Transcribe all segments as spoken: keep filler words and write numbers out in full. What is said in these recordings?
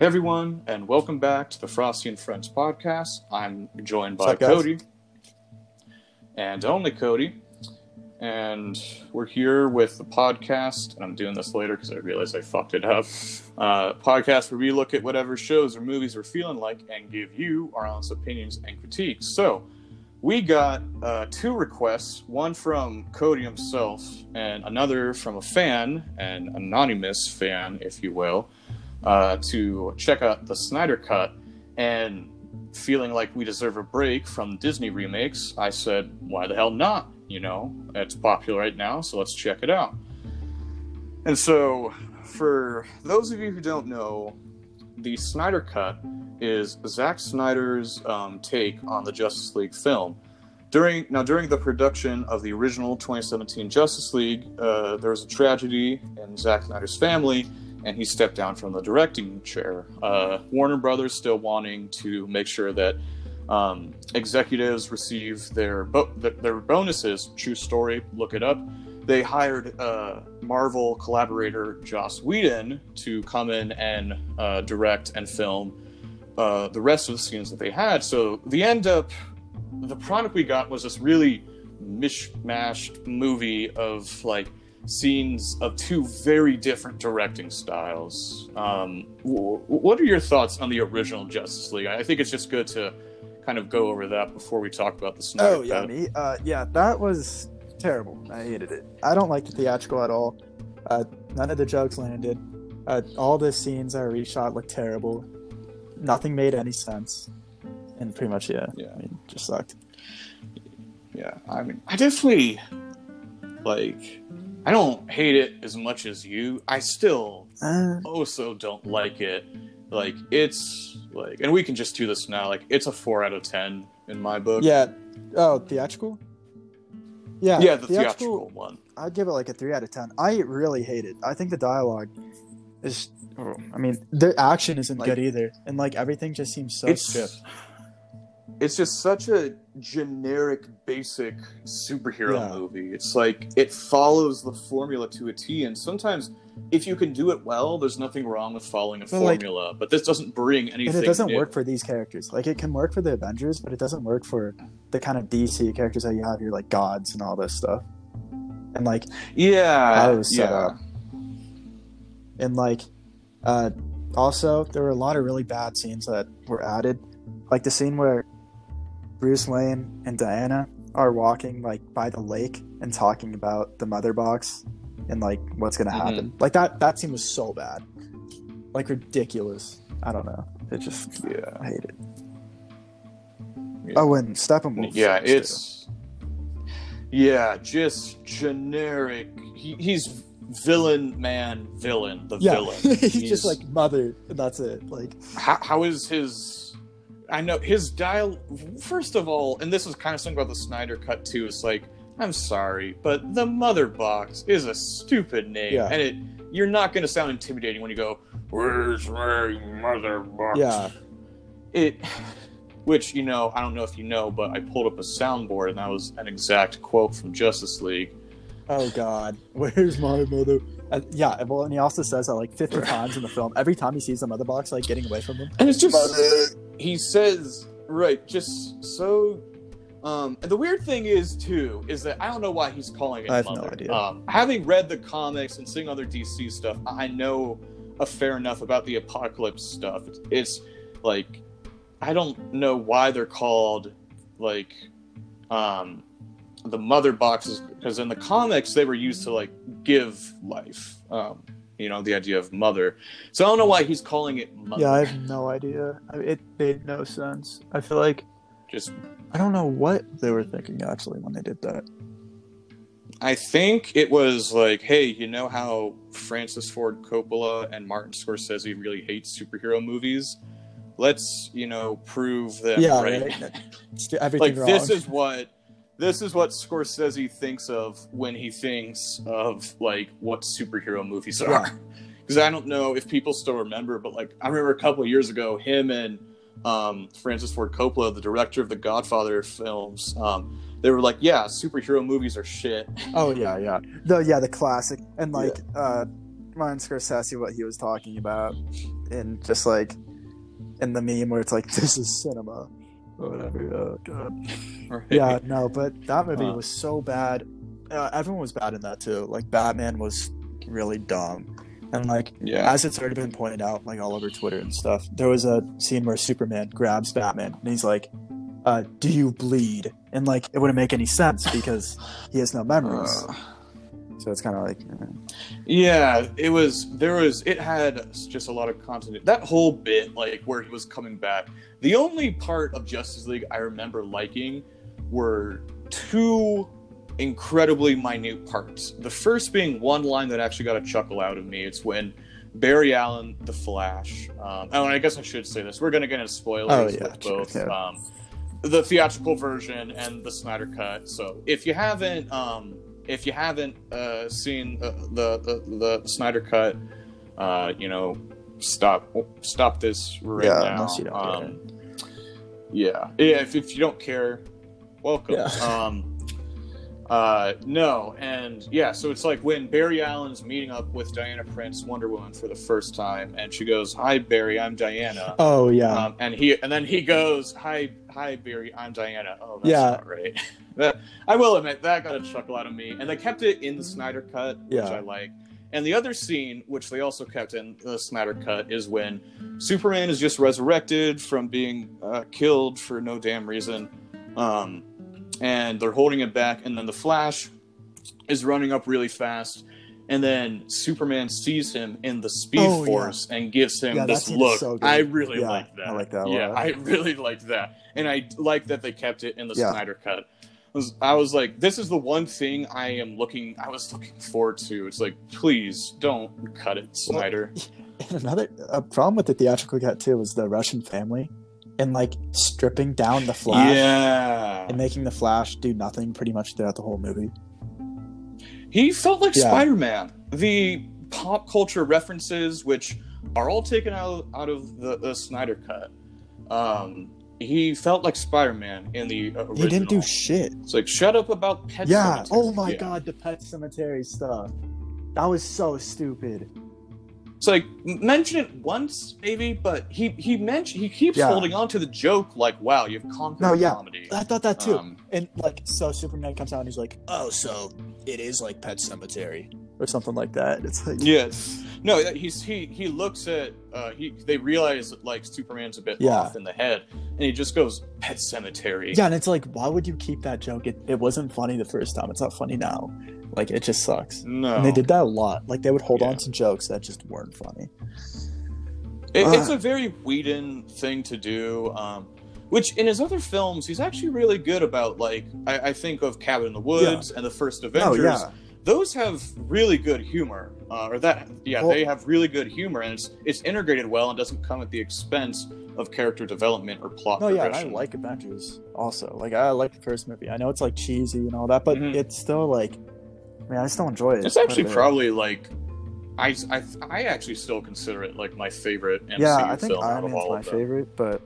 Hey everyone, and welcome back to the Frosty and Friends podcast. I'm joined by Cody, and only Cody, and we're here with the podcast, and I'm doing this later because I realized I fucked it up, uh, podcast where we look at whatever shows or movies we're feeling like and give you our honest opinions and critiques. So, we got uh, two requests, one from Cody himself, and another from a fan, an anonymous fan, if you will. Uh, to check out the Snyder Cut, and feeling like we deserve a break from Disney remakes, I said, why the hell not? You know, it's popular right now, so let's check it out. And so, for those of you who don't know, the Snyder Cut is Zack Snyder's um, take on the Justice League film. During now, during the production of the original twenty seventeen Justice League, uh, there was a tragedy in Zack Snyder's family, and he stepped down from the directing chair. Uh, Warner Brothers still wanting to make sure that um, executives receive their bo- their bonuses. True story, look it up. They hired uh, Marvel collaborator Joss Whedon to come in and uh, direct and film uh, the rest of the scenes that they had. So the end up, the product we got was this really mishmashed movie of like, scenes of two very different directing styles. Um, what are your thoughts on the original Justice League? I think it's just good to kind of go over that before we talk about the Snyder. Oh yeah, me. Uh, yeah, that was terrible. I hated it. I don't like the theatrical at all. Uh, none of the jokes landed. Uh, all the scenes I reshot looked terrible. Nothing made any sense. And pretty much, yeah, yeah. I mean, it just sucked. Yeah, I mean, I definitely like. I don't hate it as much as you. I still uh, also don't like it. Like, it's, like, and we can just do this now. Like, it's a four out of ten in my book. Yeah. Oh, theatrical? Yeah. Yeah, the theatrical, theatrical one. I'd give it, like, a three out of ten. I really hate it. I think the dialogue is, oh, I mean, the action isn't like, good either. And, like, everything just seems so stiff. It's just such a generic, basic superhero yeah. movie. It's like, it follows the formula to a T, and sometimes, if you can do it well, there's nothing wrong with following a but formula, like, but this doesn't bring anything. And it doesn't new. work for these characters. Like, it can work for the Avengers, but it doesn't work for the kind of D C characters that you have here, like, gods and all this stuff. And, like, yeah, that was set yeah. up. And, like, uh, also, there were a lot of really bad scenes that were added. Like, the scene where Bruce Wayne and Diana are walking like by the lake and talking about the Mother Box and like what's gonna happen. Mm-hmm. Like that that scene was so bad, like ridiculous. I don't know. It just yeah, I hate it. Yeah. Oh, and Steppenwolf. Yeah, it's too. yeah, just generic. He, he's villain, man, villain, the yeah. villain. he's, he's just like mother. And that's it. Like how, how is his. I know his dial. First of all, and this is kind of something about the Snyder Cut too. It's like, I'm sorry, but the Mother Box is a stupid name, yeah. and it you're not going to sound intimidating when you go, "Where's my Mother Box?" Yeah, it. Which you know, I don't know if you know, but I pulled up a soundboard, and that was an exact quote from Justice League. Oh God, where's my mother? Uh, yeah, well, and he also says that like fifty times in the film. Every time he sees the Mother Box, like getting away from him, and it's just. Mother. He says, right, just so... Um, and the weird thing is, too, is that I don't know why he's calling it I have Mother. No idea. Um, having read the comics and seeing other D C stuff, I know a fair enough about the apocalypse stuff. It's, it's like, I don't know why they're called, like, um, the Mother Boxes, because in the comics, they were used to, like, give life. Um, you know, the idea of mother. So I don't know why he's calling it mother. Yeah, I have no idea. I mean, it made no sense. I feel like... Just... I don't know what they were thinking, actually, when they did that. I think it was like, hey, you know how Francis Ford Coppola and Martin Scorsese really hate superhero movies? Let's, you know, prove them, yeah, right? right. Everything like, wrong. This is what... This is what Scorsese thinks of when he thinks of, like, what superhero movies are. Because I don't know if people still remember, but, like, I remember a couple of years ago, him and um, Francis Ford Coppola, the director of the Godfather films, um, they were like, yeah, superhero movies are shit. Oh, yeah, yeah. The, yeah, the classic. And, like, yeah. uh, Martin Scorsese, what he was talking about. and just like in the meme where it's like, this is cinema or whatever. Oh god. Right. Yeah, no, but that movie uh. was so bad. Uh, everyone was bad in that too. Like Batman was really dumb. And like, yeah. as it's already been pointed out, like all over Twitter and stuff, there was a scene where Superman grabs Batman and he's like, uh, do you bleed? And like, it wouldn't make any sense because he has no memories. Uh, so it's kind of like, uh, yeah, it was, there was, it had just a lot of content. That whole bit, like where he was coming back. The only part of Justice League I remember liking were two incredibly minute parts. The first being one line that actually got a chuckle out of me. It's when Barry Allen, the Flash, um, oh, and I guess I should say this, we're going to get into spoilers oh, yeah, with both sure, yeah. um, the theatrical version and the Snyder Cut. So if you haven't, um, if you haven't uh, seen uh, the, the the Snyder Cut, uh, you know, stop stop this right yeah, now. Unless you don't um, yeah, yeah. If if you don't care, welcome. Yeah. Um, Uh, no, and yeah, so it's like when Barry Allen's meeting up with Diana Prince, Wonder Woman, for the first time, and she goes, "Hi, Barry, I'm Diana." Oh yeah, um, and he and then he goes, "Hi, hi, Barry, I'm Diana." Oh, that's yeah. not right. That, I will admit that got a chuckle out of me, and they kept it in the Snyder Cut, which yeah. I like. And the other scene, which they also kept in the Snyder Cut, is when Superman is just resurrected from being uh, killed for no damn reason. Um. And they're holding it back, and then the Flash is running up really fast, and then Superman sees him in the Speed oh, Force yeah. and gives him yeah, this look. So I really yeah, like that. I like that. Yeah, I really liked that, and I like that they kept it in the yeah. Snyder Cut. I was, I was like, this is the one thing I am looking. I was looking forward to. It's like, please don't cut it, Snyder. Well, and another a problem with the theatrical cut too was the Russian family. And like stripping down the Flash yeah. and making the Flash do nothing pretty much throughout the whole movie. He felt like yeah. Spider-Man. The pop culture references, which are all taken out, out of the, the Snyder Cut. Um, he felt like Spider-Man in the original. He didn't do shit. It's like, shut up about Pet yeah. Sematary. Oh my yeah. god, the Pet Sematary stuff. That was so stupid. It's like, mention it once, maybe, but he he mentioned he keeps yeah. holding on to the joke, like, wow, you've conquered no, yeah. comedy. I thought that too. Um, and like, so Superman comes out and he's like, oh, so it is like Pet Sematary or something like that. It's like, yes, no, he's he he looks at uh, he they realize that, like, Superman's a bit yeah. off in the head, and he just goes, Pet Sematary. Yeah, and it's like, why would you keep that joke? It it wasn't funny the first time. It's not funny now. Like, it just sucks. No. And they did that a lot. Like, they would hold yeah. on to jokes that just weren't funny. It, it's a very Whedon thing to do, um, which in his other films, he's actually really good about, like, I, I think of Cabin in the Woods yeah. and the first Avengers. Oh, yeah. Those have really good humor. Uh, or that, yeah, well, they have really good humor, and it's, it's integrated well and doesn't come at the expense of character development or plot no, progression. No, yeah, I like Avengers also. Like, I like the first movie. I know it's, like, cheesy and all that, but mm-hmm. it's still, like... Man, I still enjoy it. It's actually probably like, I, I, I actually still consider it like my favorite M C U yeah, I think film Iron out of all my of them. Favorite, but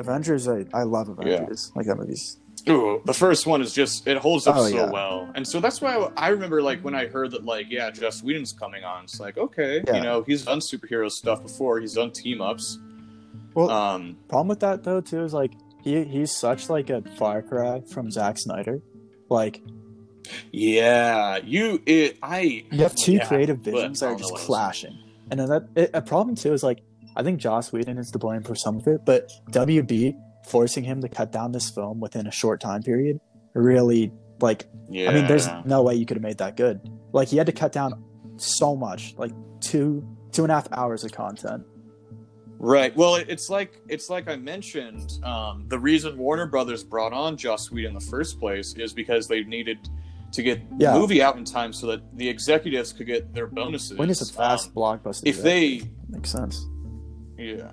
Avengers, I, I love Avengers. Yeah. Like that movie's. Ooh, the first one is just, it holds up oh, so yeah. well. And so that's why I, I remember, like, when I heard that, like, yeah, Joss Whedon's coming on, it's like, okay, yeah. you know, he's done superhero stuff before, he's done team ups. Well, um, problem with that though too is like he he's such like a far cry from Zack Snyder, like. Yeah, you. It, I. You have two yeah, creative visions that are just clashing, and then that it, a problem too is like I think Joss Whedon is to blame for some of it, but W B forcing him to cut down this film within a short time period really like. Yeah. I mean, there's no way you could have made that good. Like he had to cut down so much, like two two and a half hours of content. Right. Well, it's like it's like I mentioned. Um, the reason Warner Brothers brought on Joss Whedon in the first place is because they needed to get yeah. the movie out in time so that the executives could get their bonuses. When is a fast um, blockbuster? If they... Makes sense. Yeah.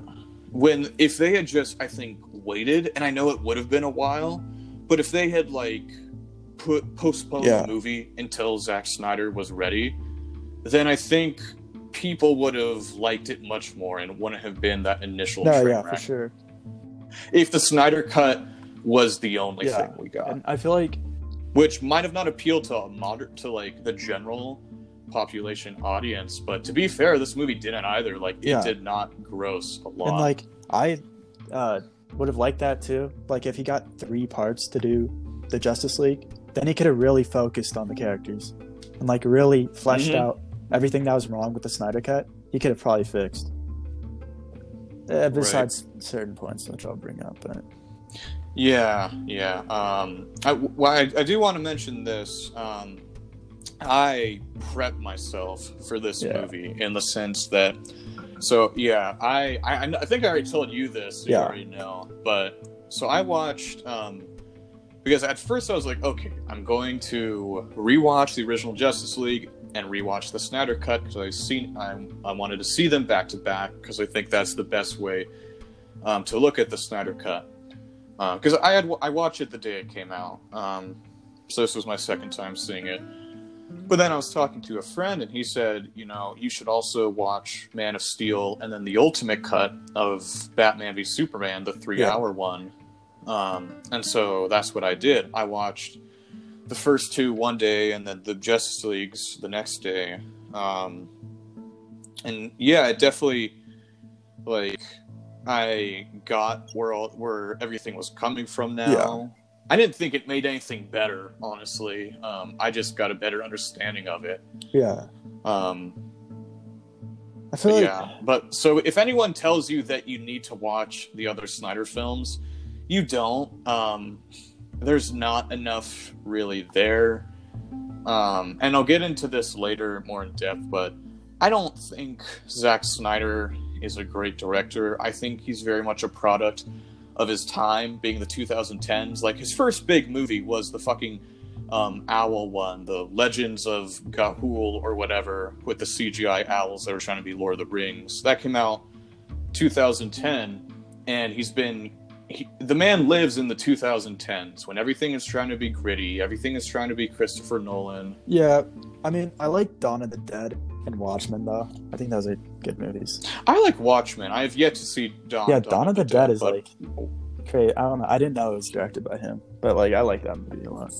When... If they had just, I think, waited, and I know it would have been a while, but if they had, like, put postponed yeah. the movie until Zack Snyder was ready, then I think people would have liked it much more and wouldn't have been that initial no, train yeah, wreck. For sure. If the Snyder Cut was the only yeah. thing we got. And I feel like... Which might have not appealed to a moderate, to like the general population audience, but to be fair, this movie didn't either. Like, it yeah. did not gross a lot. And like, I uh, would have liked that too. Like, if he got three parts to do the Justice League, then he could have really focused on the characters and like really fleshed mm-hmm. out everything that was wrong with the Snyder Cut. He could have probably fixed. Uh, besides right. certain points, which I'll bring up. But... Yeah, yeah. Um, I, well, I, I do want to mention this. Um, I prepped myself for this yeah. movie in the sense that... So, yeah, I, I, I think I already told you this. You yeah. already know. But, so I watched... Um, because at first I was like, okay, I'm going to rewatch the original Justice League and rewatch the Snyder Cut, because I've seen, I, I wanted to see them back to back, because I think that's the best way um, to look at the Snyder Cut. Because uh, I had I watched it the day it came out, um, so this was my second time seeing it. But then I was talking to a friend, and he said, you know, you should also watch Man of Steel and then the ultimate cut of Batman v Superman, the three-hour yeah. one. Um, and so that's what I did. I watched the first two one day, and then the Justice Leagues the next day. Um, and yeah, it definitely, like, I got where all, where everything was coming from now. Yeah. I didn't think it made anything better, honestly. Um, I just got a better understanding of it. Yeah. Um, I feel but like... Yeah, but so if anyone tells you that you need to watch the other Snyder films, you don't. Um... There's not enough really there. Um, and I'll get into this later more in depth, but I don't think Zack Snyder is a great director. I think he's very much a product of his time, being the twenty tens. Like, his first big movie was the fucking um, owl one, the Legends of Ga'Hoole or whatever, with the C G I owls that were trying to be Lord of the Rings. That came out two thousand ten, and he's been... He, the man lives in the twenty tens when everything is trying to be gritty, everything is trying to be Christopher Nolan. Yeah, I mean, I like Dawn of the Dead and Watchmen, though. I think those are good movies. I like Watchmen. I have yet to see Dawn. Yeah, Dawn, Dawn of the, the Dead, Dead is but... like great. I don't know. I didn't know it was directed by him, but like I like that movie a lot.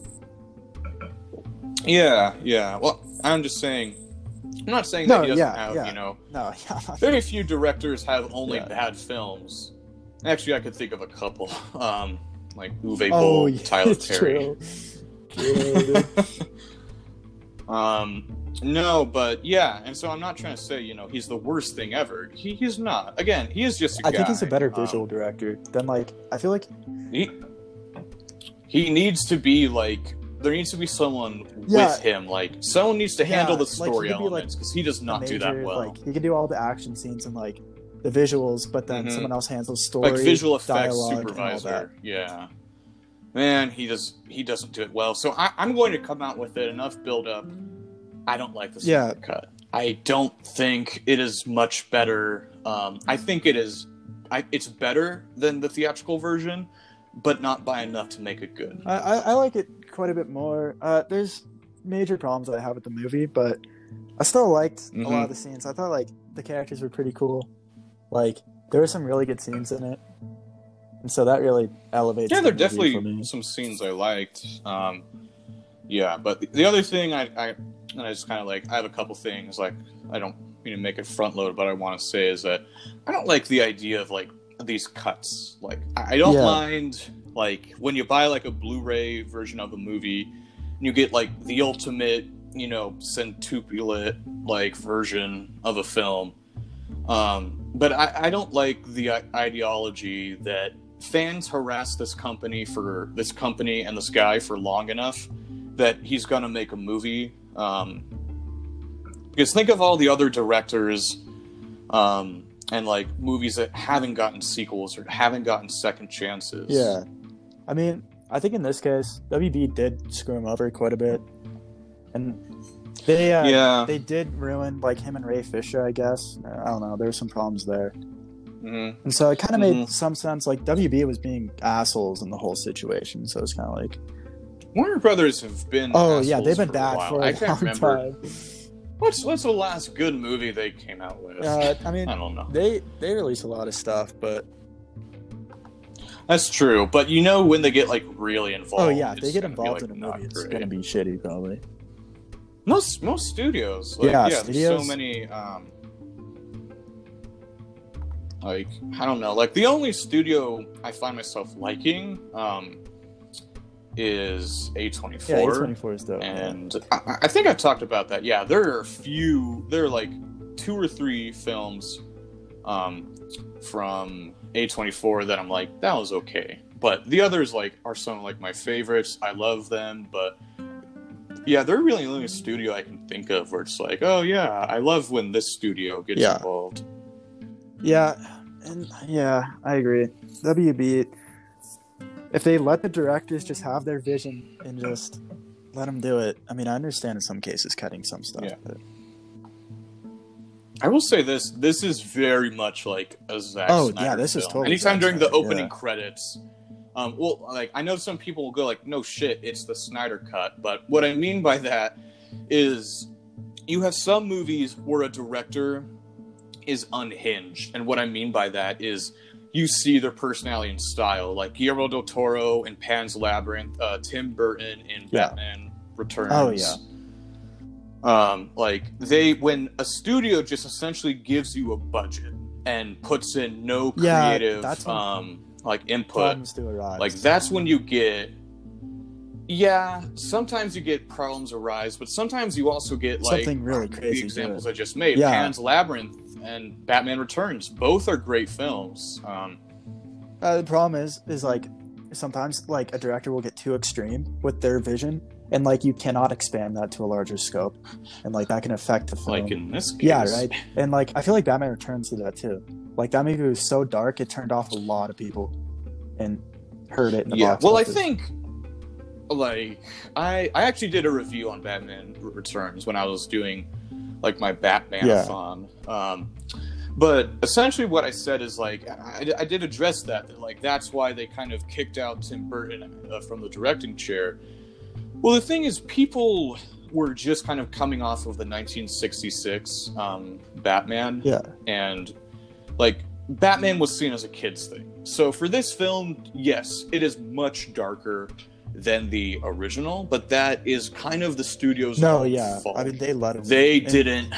Yeah, yeah. Well, I'm just saying. I'm not saying no, that he doesn't yeah, have yeah. you know. No, yeah. Very few directors have only yeah. bad films. Actually, I could think of a couple, um, like Uwe Boll, oh, yeah, Tyler Perry. True. True. um, no, but yeah, and so I'm not trying to say, you know, he's the worst thing ever. He, he's not. Again, he is just a I guy. I think he's a better visual um, director than, like, I feel like... He, he needs to be, like, there needs to be someone yeah. with him. Like, someone needs to yeah, handle the story like, elements, because like, he does not major, do that well. Like, he can do all the action scenes and, like, the visuals, but then mm-hmm. someone else handles story, like visual effects supervisor. Yeah, man, he does. He doesn't do it well. So I, I'm going to come out with it. Enough build up. I don't like the yeah. cut. I don't think it is much better. Um, I think it is. I, it's better than the theatrical version, but not by enough to make it good. I, I, I like it quite a bit more. Uh, there's major problems that I have with the movie, but I still liked mm-hmm. a lot of the scenes. I thought like the characters were pretty cool. Like, there were some really good scenes in it. And so that really elevates yeah, the movie for me. Yeah, there are definitely some scenes I liked. Um, yeah, but the, the other thing I, I... And I just kind of like... I have a couple things, like, I don't mean to make it front-load, but I want to say is that I don't like the idea of, like, these cuts. Like, I, I don't yeah. mind, like, when you buy, like, a Blu-ray version of a movie, and you get, like, the ultimate, you know, centuplet, like, version of a film. Um... But I, I don't like the ideology that fans harass this company for this company and this guy for long enough that he's going to make a movie. Um, because think of all the other directors um, and like movies that haven't gotten sequels or haven't gotten second chances. Yeah. I mean, I think in this case, W B did screw him over quite a bit. And... They uh, yeah. they did ruin like him and Ray Fisher, I guess. I don't know. There were some problems there, mm-hmm. and so it kind of mm-hmm. made some sense. Like W B was being assholes in the whole situation, so it's kind of like Warner Brothers have been. Oh yeah, they've been bad for a, for a I can't long remember. time. What's what's the last good movie they came out with? Uh, I mean, I don't know. They they release a lot of stuff, but that's true. But you know when they get like really involved. Oh yeah, if they get involved like in a movie, it's gonna be shitty probably. Most most studios, like, yeah, yeah studios. There's so many. Um, like I don't know, like the only studio I find myself liking um, is A twenty-four. Yeah, A twenty-four is dope. And yeah. I, I think I've talked about that. Yeah, there are a few. There are like two or three films um, from A twenty-four that I'm like, that was okay. But the others like are some like my favorites. I love them, but. Yeah, they're really the only studio I can think of where it's like, oh yeah, I love when this studio gets yeah. involved. Yeah, and yeah, I agree. W B, if they let the directors just have their vision and just let them do it. I mean, I understand in some cases cutting some stuff. Yeah. But... I will say this: this is very much like a Zack Snyder film. Oh yeah, this is totally. Anytime during the opening yeah. credits. Um, well, like, I know some people will go like, no shit, it's the Snyder Cut. But what I mean by that is you have some movies where a director is unhinged. And what I mean by that is you see their personality and style. Like Guillermo del Toro in Pan's Labyrinth, uh, Tim Burton in yeah. Batman Returns. Oh, yeah. Um, like, they, when a studio just essentially gives you a budget and puts in no creative... Yeah, that's um, like input, like that's when you get, yeah, sometimes you get problems arise, but sometimes you also get like something really crazy. The examples I just made, yeah. Pan's Labyrinth and Batman Returns, both are great films. Um, uh, the problem is, is like sometimes like a director will get too extreme with their vision, and like you cannot expand that to a larger scope, and like that can affect the film. Like in this case, yeah, right. And like I feel like Batman Returns did that too. Like, that movie was so dark, it turned off a lot of people and hurt it in the yeah. box office. Well, I think, like, I I actually did a review on Batman Returns when I was doing, like, my Batmanathon. Yeah. Um, but essentially what I said is, like, I, I did address that, that. Like, that's why they kind of kicked out Tim Burton uh, from the directing chair. Well, the thing is, people... We're just kind of coming off of the nineteen sixty-six um, Batman. Yeah. And, like, Batman was seen as a kid's thing. So for this film, yes, it is much darker than the original, but that is kind of the studio's no, yeah. fault. I mean, they let it. They didn't.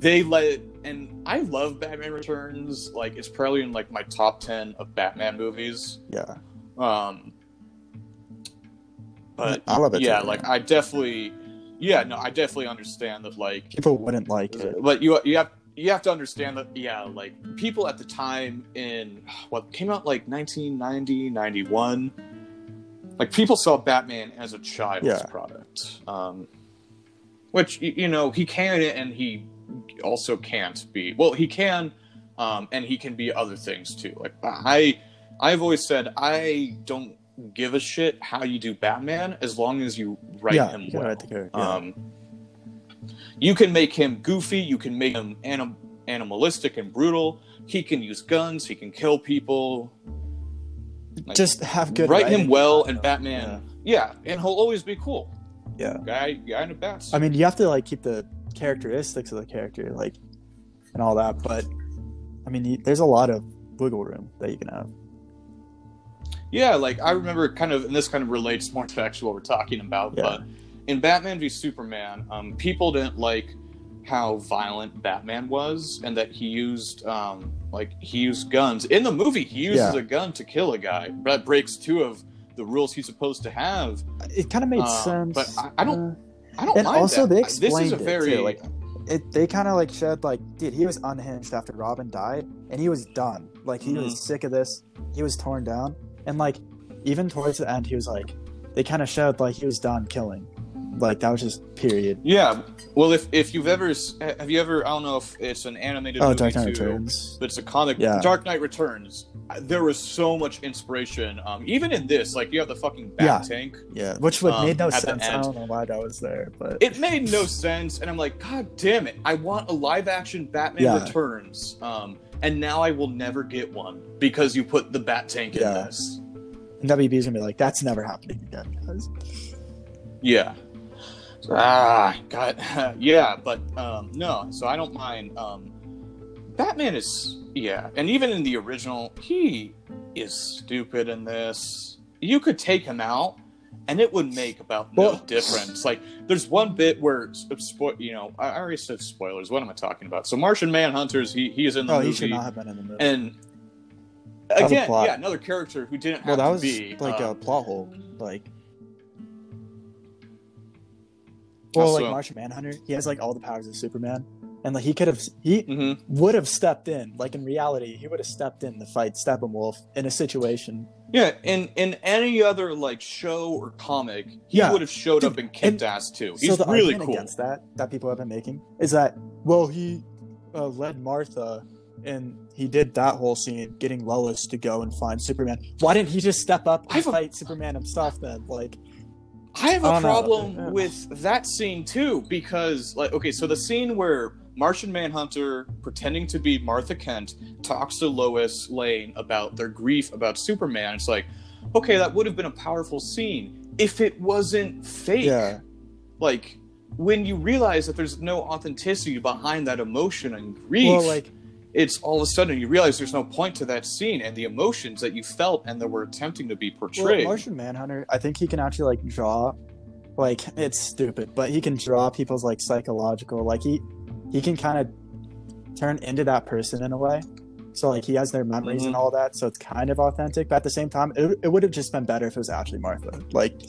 They let it. And I love Batman Returns. Like, it's probably in, like, my top ten of Batman movies. Yeah. Um. But, I love it. Yeah, too, like, man. I definitely... Yeah, no, I definitely understand that, like... People wouldn't like it. But you you have you have to understand that, yeah, like, people at the time in... What came out, like, nineteen ninety, ninety-one? Like, people saw Batman as a child's yeah. product. Um, which, you know, he can and he also can't be... Well, he can, um, and he can be other things, too. Like, I, I've always said, I don't... give a shit how you do Batman as long as you write yeah, him well. Write yeah. Um, you can make him goofy, you can make him anim- animalistic and brutal. He can use guns, he can kill people. Like, just have good write writing. Him well, and Batman, yeah. yeah, and he'll always be cool. Yeah, guy, guy in a bat suit. I mean, you have to like keep the characteristics of the character, like, and all that. But I mean, you, there's a lot of wiggle room that you can have. Yeah, like, I remember kind of, and this kind of relates more to actually what we're talking about, yeah. but in Batman v Superman, um, people didn't like how violent Batman was, and that he used, um, like, he used guns. In the movie, he uses yeah. a gun to kill a guy. That breaks two of the rules he's supposed to have. It kind of made uh, sense. But I, I don't, uh, I don't and mind also that. They explained this is a very, it too. Like... It, they kind of, like, showed, like, dude, he was unhinged after Robin died, and he was done. Like, he mm-hmm. was sick of this. He was torn down. And, like, even towards the end, he was, like, they kind of showed, like, he was done killing. Like, that was just period. Yeah. Well, if if you've ever, have you ever, I don't know if it's an animated oh, movie, Dark Knight too, Returns. But it's a comic. Yeah. Dark Knight Returns. There was so much inspiration. Um, even in this, like, you have the fucking bat yeah. tank. Yeah, which would um, made no sense. I don't know why that was there, but... It made no sense, and I'm like, God damn it. I want a live-action Batman yeah. Returns. Um... And now I will never get one because you put the bat tank in yeah. this. And W B's gonna be like, that's never happening again, guys. Yeah. So, ah, God. yeah, but um, no. So I don't mind. Um, Batman is, yeah. And even in the original, he is stupid in this. You could take him out and it would make about no well, difference. Like, there's one bit where, you know, I already said spoilers. What am I talking about? So Martian Manhunter's, he he's in the oh, movie. Oh, he should not have been in the movie. And again, yeah, another character who didn't well, have to was, be. Well, that was like um, a plot hole. Like, well, also, like Martian Manhunter, he has like all the powers of Superman. And like he could have, he mm-hmm. would have stepped in. Like in reality, he would have stepped in to fight Steppenwolf in a situation. Yeah, in, in any other like show or comic, he yeah. would have showed Dude, up and kicked and, ass too. He's so really cool. Against that, that people have been making is that well, he uh, led Martha, and he did that whole scene getting Lois to go and find Superman. Why didn't he just step up and fight a- Superman himself then? Like. I have a I problem know. with that scene too, because like, okay, so the scene where Martian Manhunter, pretending to be Martha Kent, talks to Lois Lane about their grief about Superman. It's like, okay, that would have been a powerful scene if it wasn't fake. Yeah. Like, when you realize that there's no authenticity behind that emotion and grief, well, like, it's all of a sudden you realize there's no point to that scene and the emotions that you felt and that were attempting to be portrayed. Well, Martian Manhunter, I think he can actually, like, draw, like, it's stupid, but he can draw people's, like, psychological, like, he... he can kind of turn into that person in a way. So, like, he has their memories mm-hmm. and all that, so it's kind of authentic. But at the same time, it, it would have just been better if it was actually Martha. Like...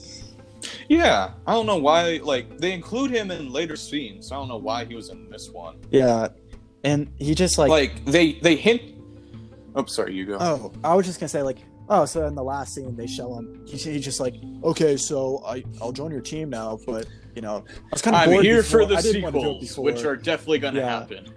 Yeah. I don't know why, like, they include him in later scenes. I don't know why he was in this one. Yeah. And he just, like... Like, they, they hint... Oh, sorry, you go. Oh, I was just gonna say, like, oh, so in the last scene, they show him. He, he just, like, okay, so I, I'll join your team now, but... You know, I was kind of bored I'm here before. for the sequels, which are definitely going to yeah. happen.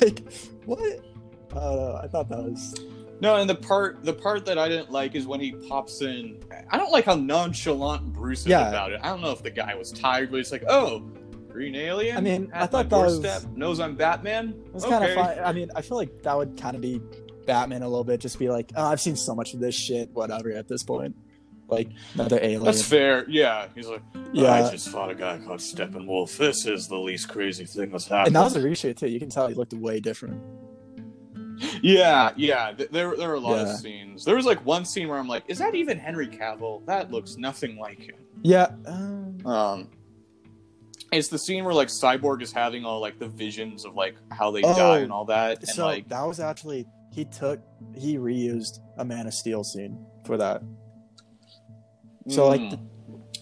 Like, what? I don't know. I thought that was no. And the part, the part that I didn't like is when he pops in. I don't like how nonchalant Bruce is yeah. about it. I don't know if the guy was tired, but he's like, "Oh, green alien." I mean, I thought that was knows I'm Batman. It was okay. kind of fun. I mean, I feel like that would kind of be Batman a little bit. Just be like, "Oh, I've seen so much of this shit. Whatever." At this point. Like another alien. That's fair. Yeah, he's like, oh, yeah. I just fought a guy called Steppenwolf. This is the least crazy thing that's happened. And that was a reshoot too. You can tell he looked way different. Yeah, yeah. There, there were a lot yeah. of scenes. There was like one scene where I'm like, is that even Henry Cavill? That looks nothing like him. Yeah. Um, um it's the scene where like Cyborg is having all like the visions of like how they oh, die and all that. And, so like, that was actually he took he reused a Man of Steel scene for that. So like, the,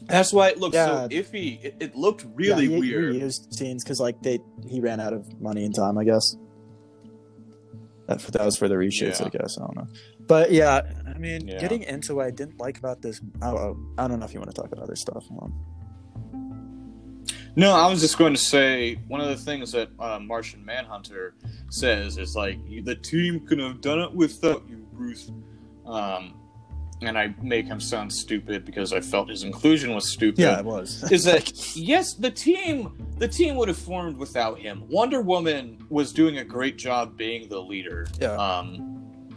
that's why it looked yeah, so iffy. It, it looked really yeah, he, weird. He used scenes because like they he ran out of money and time, I guess. That that was for the reshoots, yeah. I guess. I don't know, but yeah, I mean, yeah. getting into what I didn't like about this, I don't, I don't know if you want to talk about other stuff. Um, no, I was just going to say one of the things that uh, Martian Manhunter says is like the team could have done it without you, Bruce. Um, and I make him sound stupid because I felt his inclusion was stupid. Yeah, it was. Is that, yes, the team the team would have formed without him. Wonder Woman was doing a great job being the leader. Yeah. Um,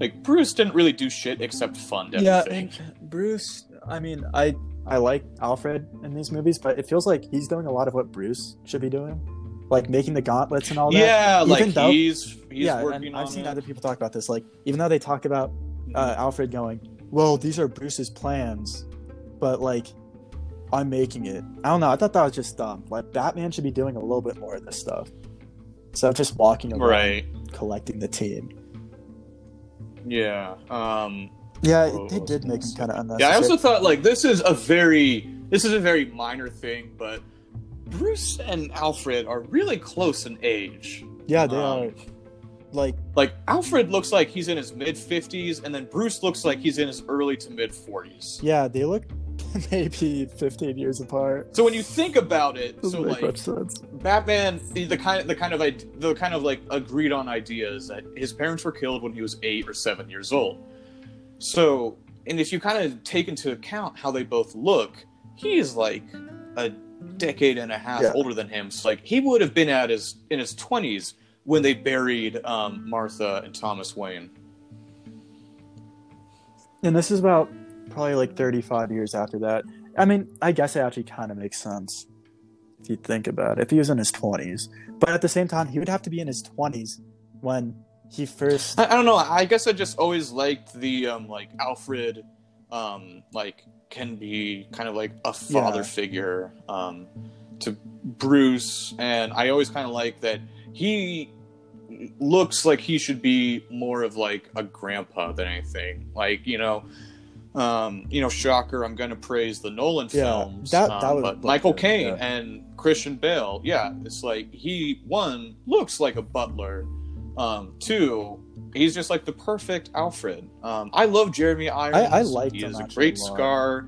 like, Bruce didn't really do shit except fund everything. Yeah, and Bruce, I mean, I, I like Alfred in these movies, but it feels like he's doing a lot of what Bruce should be doing. Like, making the gauntlets and all that. Yeah, even like, though, he's, he's yeah, working and on I've seen it. Other people talk about this. Like, even though they talk about Uh, Alfred going, well, these are Bruce's plans, but like, I'm making it. I don't know. I thought that was just dumb. Like, Batman should be doing a little bit more of this stuff. So just walking around, right. collecting the team. Yeah. Um, yeah, whoa, they did make him kind of unnecessary. Yeah, I also thought like this is a very this is a very minor thing, but Bruce and Alfred are really close in age. Yeah, they um, are. Like, like Alfred looks like he's in his mid fifties, and then Bruce looks like he's in his early to mid forties. Yeah, they look maybe fifteen years apart. So when you think about it, so like Batman, the kind, the kind of, the kind of like agreed on idea is that his parents were killed when he was eight or seven years old. So, and if you kind of take into account how they both look, he is like a decade and a half yeah. older than him. So like he would have been at his in his twenties. When they buried um, Martha and Thomas Wayne. And this is about probably like thirty-five years after that. I mean, I guess it actually kind of makes sense if you think about it. If he was in his twenties. But at the same time, he would have to be in his twenties when he first... I, I don't know. I guess I just always liked the um, like Alfred... Um, like can be kind of like a father yeah. figure um, to Bruce. And I always kind of like that he looks like he should be more of like a grandpa than anything. Like, you know, um, you know, shocker, I'm going to praise the Nolan yeah, films. That, um, that was but Michael Caine yeah. and Christian Bale. Yeah, it's like he, one, looks like a butler. Um, two, he's just like the perfect Alfred. Um, I love Jeremy Irons. I, I like him. He is a great Scar.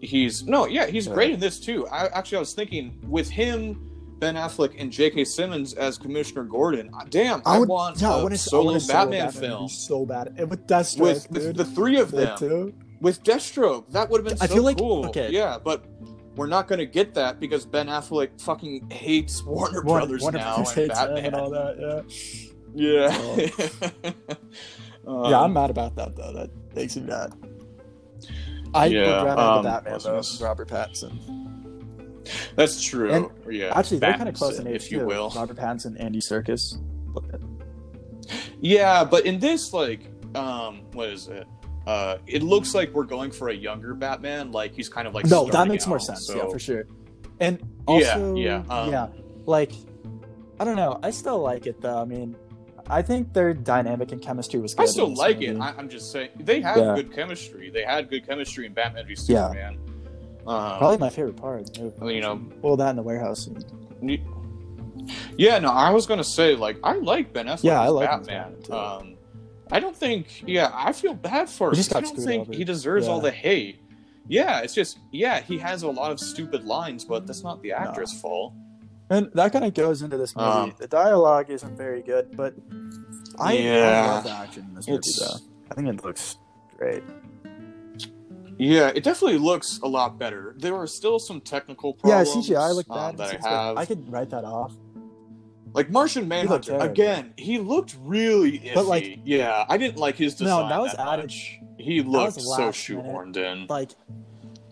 He's no, yeah, he's yeah. great in this too. I actually I was thinking with him, Ben Affleck, and J K. Simmons as Commissioner Gordon. Damn, I, would, I want no, a I solo Batman, Batman film. So bad, and with Deathstroke, with the, the three of them, too. With Deathstroke, that would have been I so feel like, cool. Okay. Yeah, but we're not going to get that because Ben Affleck fucking hates Warner Brothers Warner, now Warner and Batman and all that. Yeah. Yeah. um, yeah, I'm mad about that though. That makes me mad. I yeah, would rather um, the Batman though, Robert Pattinson. That's true. And yeah, actually, Pattinson, they're kind of close in age, if you too. will. Robert Pattinson, Andy Serkis. Yeah, but in this, like, um, what is it? Uh, it looks like we're going for a younger Batman. Like he's kind of like no, that makes out, more sense. So... Yeah, for sure. And also, yeah, yeah, um, yeah, like I don't know. I still like it though. I mean. I think their dynamic and chemistry was good. I still like movie. it. I, I'm just saying, they have yeah. good chemistry. They had good chemistry in Batman v Superman. Yeah. Um, Probably my favorite part. You know, well, that in the warehouse. Yeah, no, I was going to say, like, I like Ben Affleck as yeah, I like Batman. Batman um, I don't think, yeah, I feel bad for him. I don't think over. he deserves yeah. all the hate. Yeah, it's just, yeah, he has a lot of stupid lines, but that's not the actor's no. fault. And that kind of goes into this movie. Um, the dialogue isn't very good, but I, yeah, I love the action in this movie, though. I think it looks great. Yeah, it definitely looks a lot better. There are still some technical problems. Yeah, C G I looked um, bad. That I, have. I could write that off. Like, Martian Manhunter, again, he looked really iffy. But like, yeah, I didn't like his design no, that, was that added, much. He looked so shoehorned minute. in. Like,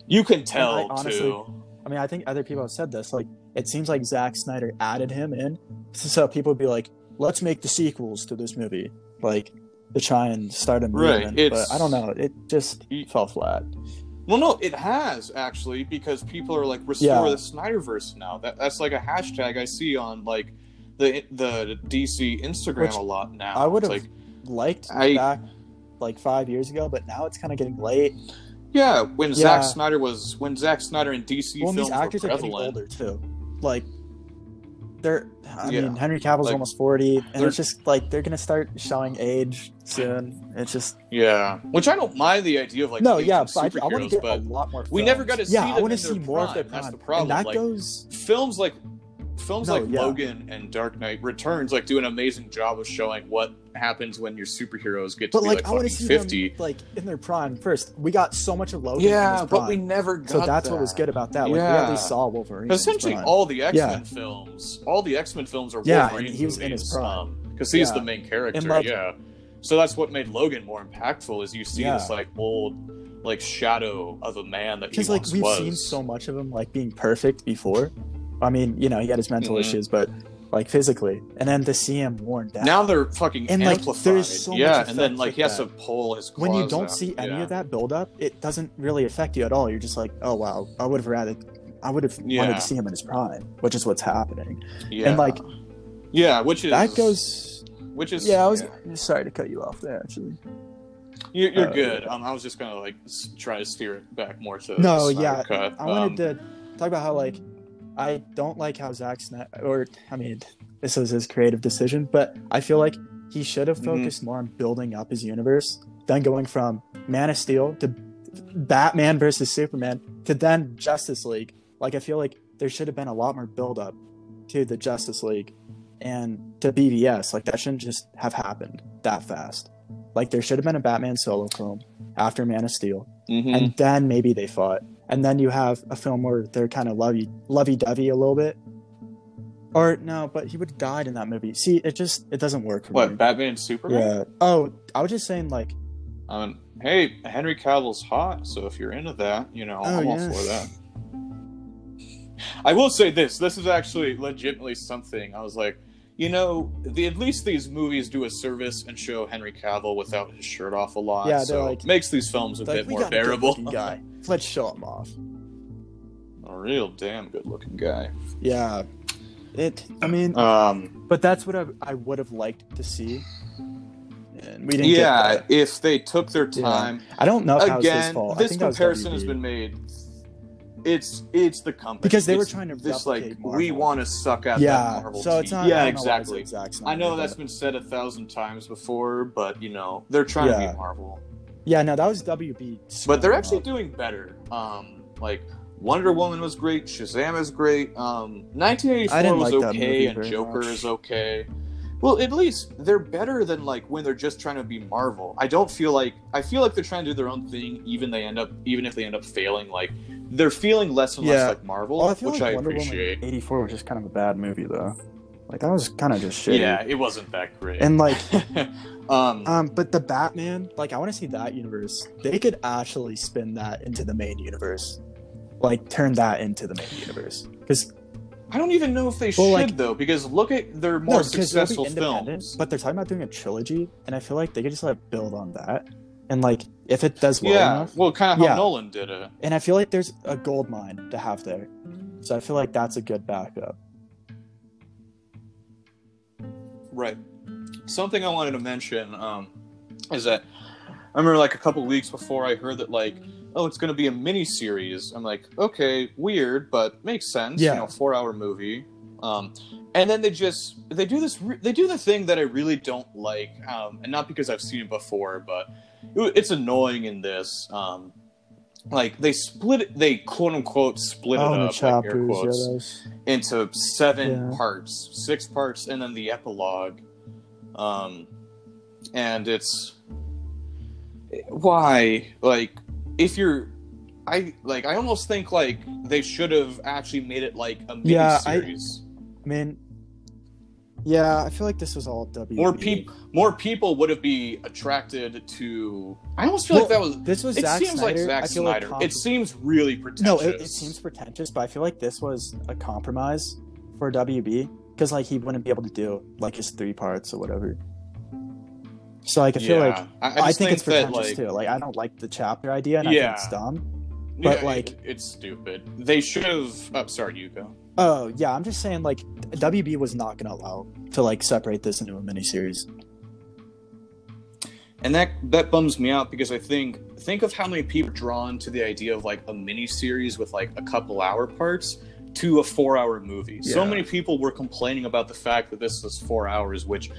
you can tell, I, honestly, too. I mean, I think other people have said this, like, it seems like Zack Snyder added him in, so people would be like, "Let's make the sequels to this movie," like to try and start a movement. Right, but I don't know. It just it, fell flat. Well, no, it has actually because people are like, "Restore yeah. the Snyderverse now." That that's like a hashtag I see on like the the D C Instagram Which a lot now. I would have like, liked I, back like five years ago, but now it's kind of getting late. Yeah, when yeah. Zack Snyder was when Zack Snyder and D C well, films these actors were prevalent. Are getting older too. Like, they're, I yeah. mean, Henry Cavill's like, almost forty, and it's just, like, they're going to start showing age soon. It's just... Yeah. Which I don't mind the idea of, like, no, yeah, but I, I want to get a lot more films. We never got to see yeah, them I want to see more prime. Of their prime. That's the problem. And that like, goes... Films like, films no, like yeah. Logan and Dark Knight Returns, like, do an amazing job of showing what happens when your superheroes get to but, be, like, like I fucking see fifty. Them, like, in their prime first. We got so much of Logan Yeah, but we never got So that's that. what was good about that. Like, yeah. we at least saw Wolverine. Essentially, all the X-Men yeah. films, all the X-Men films are yeah, Wolverine Yeah, he was movies, in his prime. Because um, he's yeah. the main character, like, yeah. So that's what made Logan more impactful, is you see yeah. this, like, old... like, shadow of a man that he once like, was. Because, like, we've seen so much of him, like, being perfect before. I mean, you know, he had his mental mm-hmm. issues, but, like, physically. And then to see him worn down. Now they're fucking and, amplified. Like, so yeah, and then, like, like he has that. to pull his claws When you don't out. see any yeah. of that buildup, it doesn't really affect you at all. You're just like, oh, wow, I would have rather... I would have yeah. wanted to see him in his prime, which is what's happening. Yeah. And, like... Yeah, which is... That goes... Which is... Yeah, I was... Yeah. Sorry to cut you off there, actually. You're, you're uh, good. Um, I was just gonna, like, try to steer it back more to... No, yeah. Cut. I wanted um, to talk about how, like... I don't like how Zack Snyder, or I mean, this was his creative decision, but I feel like he should have focused mm-hmm. more on building up his universe than going from Man of Steel to Batman versus Superman to then Justice League. Like, I feel like there should have been a lot more build up to the Justice League and to B V S. Like, that shouldn't just have happened that fast. Like, there should have been a Batman solo film after Man of Steel, mm-hmm. and then maybe they fought. And then you have a film where they're kind of lovey, lovey-dovey a little bit. Or, no, but he would have died in that movie. See, it just, it doesn't work for what, me. What, Batman and Superman? Yeah. Oh, I was just saying, like... Um, hey, Henry Cavill's hot, so if you're into that, you know, oh, I'm yeah. all for that. I will say this. This is actually legitimately something. I was like, you know, the, at least these movies do a service and show Henry Cavill without his shirt off a lot. Yeah, so like, it makes these films a like, bit more bearable. Guy. Let's show him off. A real damn good-looking guy. Yeah. It. I mean, um, but that's what I, I would have liked to see. And we didn't yeah, get that. If they took their time. Yeah. I don't know how Again, his fault. Again, this comparison has been made. It's it's the company. Because they it's, were trying to this, like, Marvel. We want to suck out yeah. that Marvel so it's not, team. Yeah, exactly. Snyder, I know that's been said a thousand times before, but, you know, they're trying yeah. to be Marvel. Yeah, no, that was W B. But they're actually up. doing better. Um, Like, Wonder Woman was great. Shazam is great. Um, nineteen eighty-four was like okay, and Joker much. is okay. Well, at least they're better than, like, when they're just trying to be Marvel. I don't feel like... I feel like they're trying to do their own thing, even they end up, even if they end up failing. Like, they're feeling less and yeah. less like Marvel, well, I feel which like I Wonder appreciate. Woman eighty-four was just kind of a bad movie, though. Like, that was kind of just shitty. Yeah, it wasn't that great. And, like... um, um, but the Batman, like, I want to see that universe. They could actually spin that into the main universe. Like, turn that into the main universe. Because... I don't even know if they well, should, like, though, because look at their more no, successful films. But they're talking about doing a trilogy, and I feel like they could just, like, build on that. And, like, if it does well yeah, enough... Yeah, well, kind of how yeah. Nolan did it. And I feel like there's a gold mine to have there. So I feel like that's a good backup. Right. Something I wanted to mention um, is that I remember, like, a couple weeks before I heard that, like, oh, it's going to be a mini-series. I'm like, okay, weird, but makes sense. Yeah. You know, four-hour movie. Um, and then they just, they do this, re- they do the thing that I really don't like. Um, and not because I've seen it before, but it, it's annoying in this. Um, like, they split it, they quote-unquote split oh, it up, choppers, like air quotes, yeah, into seven yeah. parts, six parts, and then the epilogue. Um, and it's, why? Like, If you're, I like. I almost think like they should have actually made it like a mini yeah, series. I, I mean, yeah, I feel like this was all W B. More people, more people would have be attracted to. I almost feel well, like that was. This was. It Zack seems Snyder. like Zack Snyder. Like comp- it seems really pretentious. No, it, it seems pretentious, but I feel like this was a compromise for W B because like he wouldn't be able to do like his three parts or whatever. So, like, I feel yeah. like... I, I, I think, think it's pretentious, like, too. Like, I don't like the chapter idea, and yeah. I think it's dumb. But, yeah, like... It, it's stupid. They should have... Oh, sorry, you go. Oh, yeah, I'm just saying, like, W B was not going to allow to, like, separate this into a miniseries. And that, that bums me out, because I think... Think of how many people are drawn to the idea of, like, a miniseries with, like, a couple hour parts to a four-hour movie. Yeah. So many people were complaining about the fact that this was four hours, which...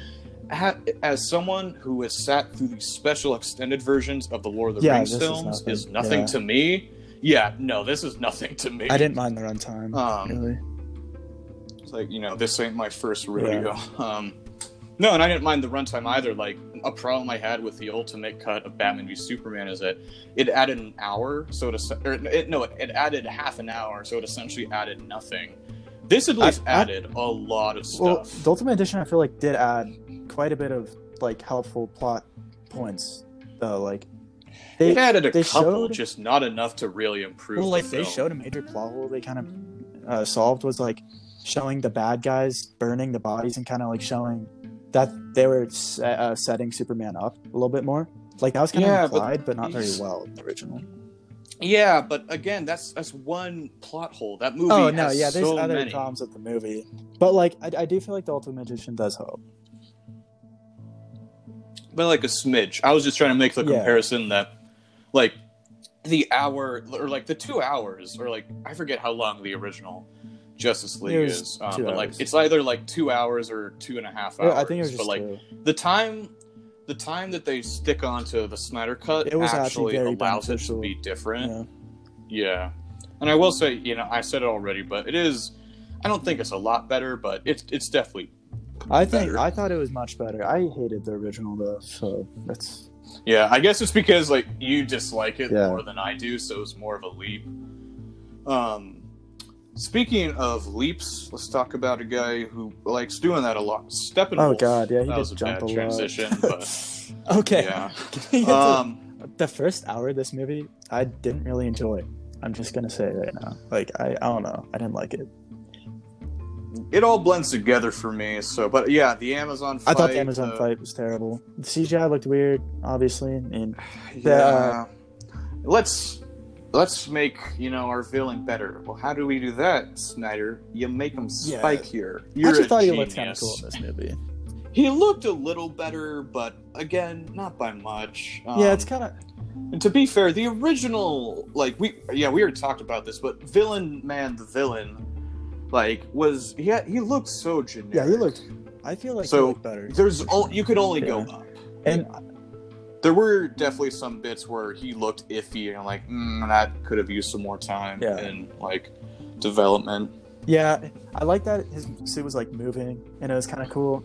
As someone who has sat through the special extended versions of the Lord of the yeah, Rings films, is nothing, is nothing yeah. to me. Yeah, no, this is nothing to me. I didn't mind the runtime. Um, really, it's like you know, this ain't my first rodeo. Yeah. Um, no, and I didn't mind the runtime either. Like a problem I had with the ultimate cut of Batman v Superman is that it added an hour, so it, or it no, it added half an hour, so it essentially added nothing. This at least I, added I, a lot of stuff. Well, the Ultimate Edition, I feel like, did add quite a bit of like helpful plot points, though. Like they it added a they couple, showed, just not enough to really improve. Well, like the film. They showed a major plot hole they kind of uh, solved was like showing the bad guys burning the bodies and kind of like showing that they were uh, setting Superman up a little bit more. Like that was kind yeah, of implied, but, but not very well in the original. Yeah, but again, that's that's one plot hole. That movie. Oh no, has yeah, there's so other many. problems with the movie, but like I, I do feel like the Ultimate Edition does help, but like a smidge. I was just trying to make the yeah. comparison that, like, the hour or like the two hours or like I forget how long the original Justice League is, um, but like it's either like two hours or two and a half hours. Yeah, I think it was just but like two. the time. The time that they stick onto the Snyder Cut it was actually, actually allows beneficial. it to be different. Yeah. yeah. And I will say, you know, I said it already, but it is... I don't think it's a lot better, but it's it's definitely I better. think I thought it was much better. I hated the original, though, so that's... Yeah, I guess it's because, like, you dislike it yeah. more than I do, so it's more of a leap. Um, speaking of leaps, let's talk about a guy who likes doing that a lot. Steppenwolf. Oh, God, yeah, he that did was a jump bad a transition, but... Okay. Yeah. um, the first hour of this movie, I didn't really enjoy. I'm just going to say it right now. Like, I, I don't know. I didn't like it. it all blends together for me. So, but yeah, the Amazon fight. I thought the Amazon uh, fight was terrible. The C G I looked weird, obviously. And the, yeah. Uh, let's let's make, you know, our villain better. Well, how do we do that, Snyder? You make him spike yeah. here. You're I actually thought genius. He looked kind of cool in this movie. He looked a little better, but again, not by much. Um, yeah, it's kind of. And to be fair, the original, like we, yeah, we already talked about this, but Villain Man, the villain, like was he? Had, he looked so generic. Yeah, he looked. I feel like so he looked better. There's all you could only yeah. go up, and there were definitely some bits where he looked iffy, and like mm, that could have used some more time yeah. and like development. Yeah, I like that his suit was like moving, and it was kind of cool.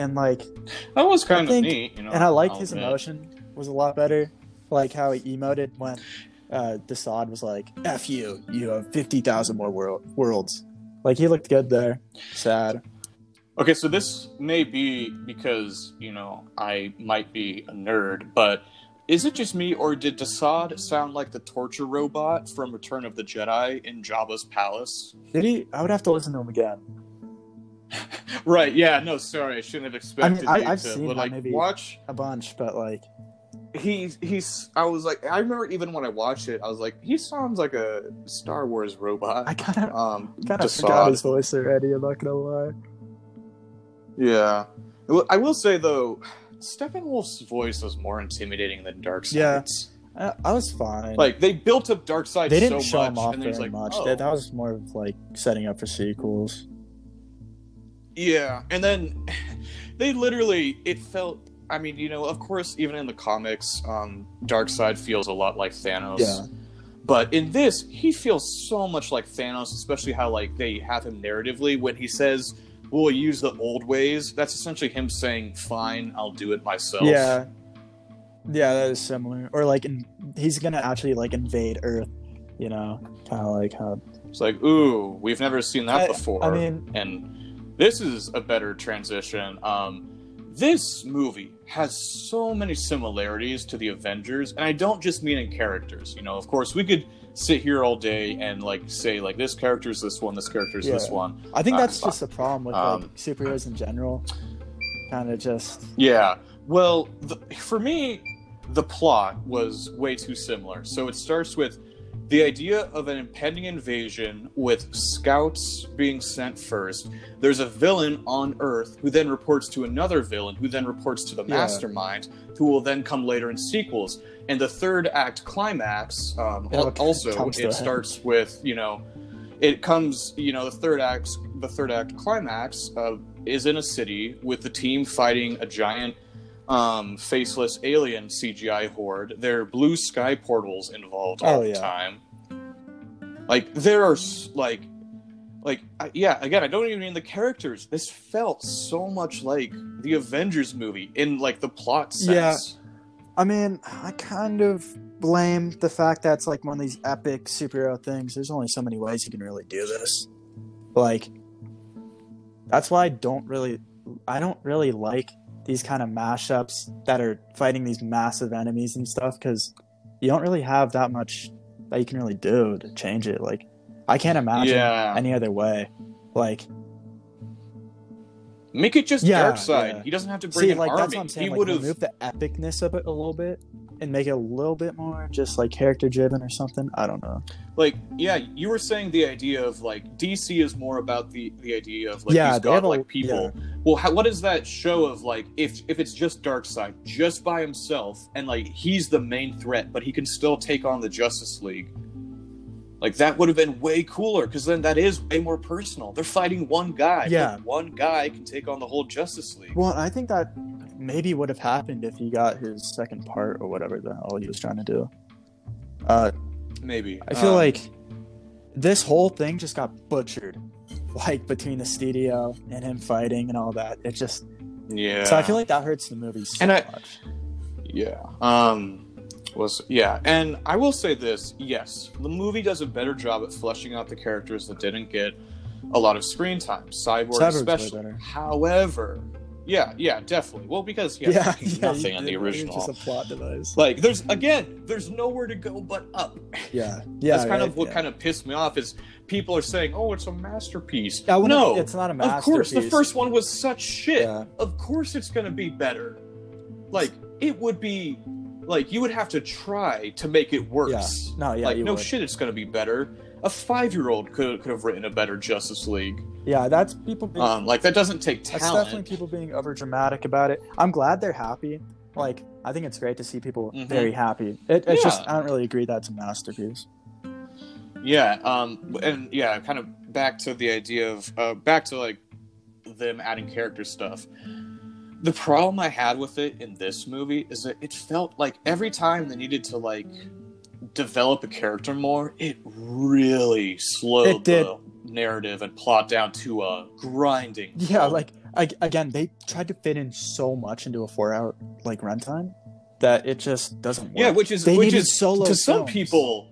And like that was kind of neat, you know. And I liked his emotion was a lot better, like how he emoted when uh, Desaad was like, "F you, you have fifty thousand more world worlds." Like he looked good there. Sad. Okay, so this may be because you know I might be a nerd, but is it just me or did Desaad sound like the torture robot from Return of the Jedi in Jabba's palace? Did he? I would have to listen to him again. Right, yeah, no, sorry, I shouldn't have expected I mean, I, you I've to seen but, like maybe watch a bunch, but like he's he's I was like I remember even when I watched it, I was like, he sounds like a Star Wars robot. I kinda um kinda forgot his voice already, I'm not gonna lie. Yeah. I will say though, Steppenwolf's voice was more intimidating than Darkseid's. Yeah. I, I was fine. Like they built up Darkseid they didn't so show much him off and very like, much. Oh. That, that was more of like setting up for sequels. Yeah, and then they literally, it felt, I mean, you know, of course, even in the comics, um, Darkseid feels a lot like Thanos. Yeah. But in this, he feels so much like Thanos, especially how, like, they have him narratively. When he says, we'll use the old ways, that's essentially him saying, fine, I'll do it myself. Yeah, yeah, that is similar. Or, like, in, he's going to actually, like, invade Earth, you know, kind of like how... It's like, ooh, we've never seen that I, before. I mean... And... This is a better transition. Um, this movie has so many similarities to the Avengers, and I don't just mean in characters. You know, of course, we could sit here all day and like say like this character is this one, this character is yeah. this one. I think that's uh, just the problem with um, like, superheroes in general. Kind of just yeah. Well, the, for me, the plot was way too similar. So it starts with the idea of an impending invasion with scouts being sent first. There's a villain on Earth who then reports to another villain who then reports to the yeah. mastermind who will then come later in sequels. And the third act climax, um, yeah, it also, it starts ahead. with, you know, it comes, you know, the third act, the third act climax uh, is in a city with the team fighting a giant Um, faceless alien C G I horde. There are blue sky portals involved all oh, yeah. the time. Like, there are, like, like I, yeah, again, I don't even mean the characters. This felt so much like the Avengers movie in, like, the plot sense. Yeah. I mean, I kind of blame the fact that it's, like, one of these epic superhero things. There's only so many ways you can really do this. Like, that's why I don't really, I don't really like these kind of mashups that are fighting these massive enemies and stuff, because you don't really have that much that you can really do to change it. Like, I can't imagine yeah. any other way. Like, make it just yeah, Darkseid. Yeah. He doesn't have to bring See, an like, army. That's what I'm saying. He like, would've... remove the epicness of it a little bit and make it a little bit more just like character driven or something. I don't know. Like, yeah, you were saying the idea of like D C is more about the, the idea of like yeah, these godlike a, people. Yeah. Well, how, what is that show of like if if it's just Darkseid just by himself and like he's the main threat, but he can still take on the Justice League? Like, that would have been way cooler, because then that is way more personal. They're fighting one guy. Yeah. Like, one guy can take on the whole Justice League. Well, I think that maybe would have happened if he got his second part or whatever the hell he was trying to do. Uh, maybe. I feel um, like this whole thing just got butchered. Like, between the studio and him fighting and all that. It just... Yeah. So I feel like that hurts the movie so and I, much. Yeah. Um... Was yeah, and I will say this, yes, the movie does a better job at fleshing out the characters that didn't get a lot of screen time. Cyborg Cyborg's especially. However, Yeah, yeah, definitely. Well, because yeah, yeah, yeah nothing you, on the original. It's just a plot device. Like, there's again, there's nowhere to go but up. Yeah, yeah. That's kind right, of what yeah. kind of pissed me off is people are saying, "Oh, it's a masterpiece." I no, it's not a masterpiece. Of course, the first one was such shit. Yeah. Of course, it's gonna be better. Like, it would be, like, you would have to try to make it worse. Yeah. No, yeah, like, you no would. shit, it's gonna be better. A five-year-old could could have written a better Justice League. Yeah, that's people being... Um, like, that doesn't take talent. That's definitely people being overdramatic about it. I'm glad they're happy. Like, I think it's great to see people mm-hmm. very happy. It, it's yeah. just, I don't really agree that's a masterpiece. Yeah, um, and yeah, kind of back to the idea of... Uh, back to, like, them adding character stuff. The problem I had with it in this movie is that it felt like every time they needed to, like... develop a character more, it really slowed it the narrative and plot down to a grinding. Yeah, film. like I, again, they tried to fit in so much into a four-hour like runtime that it just doesn't work. Yeah, which is they which is solo to films. some people.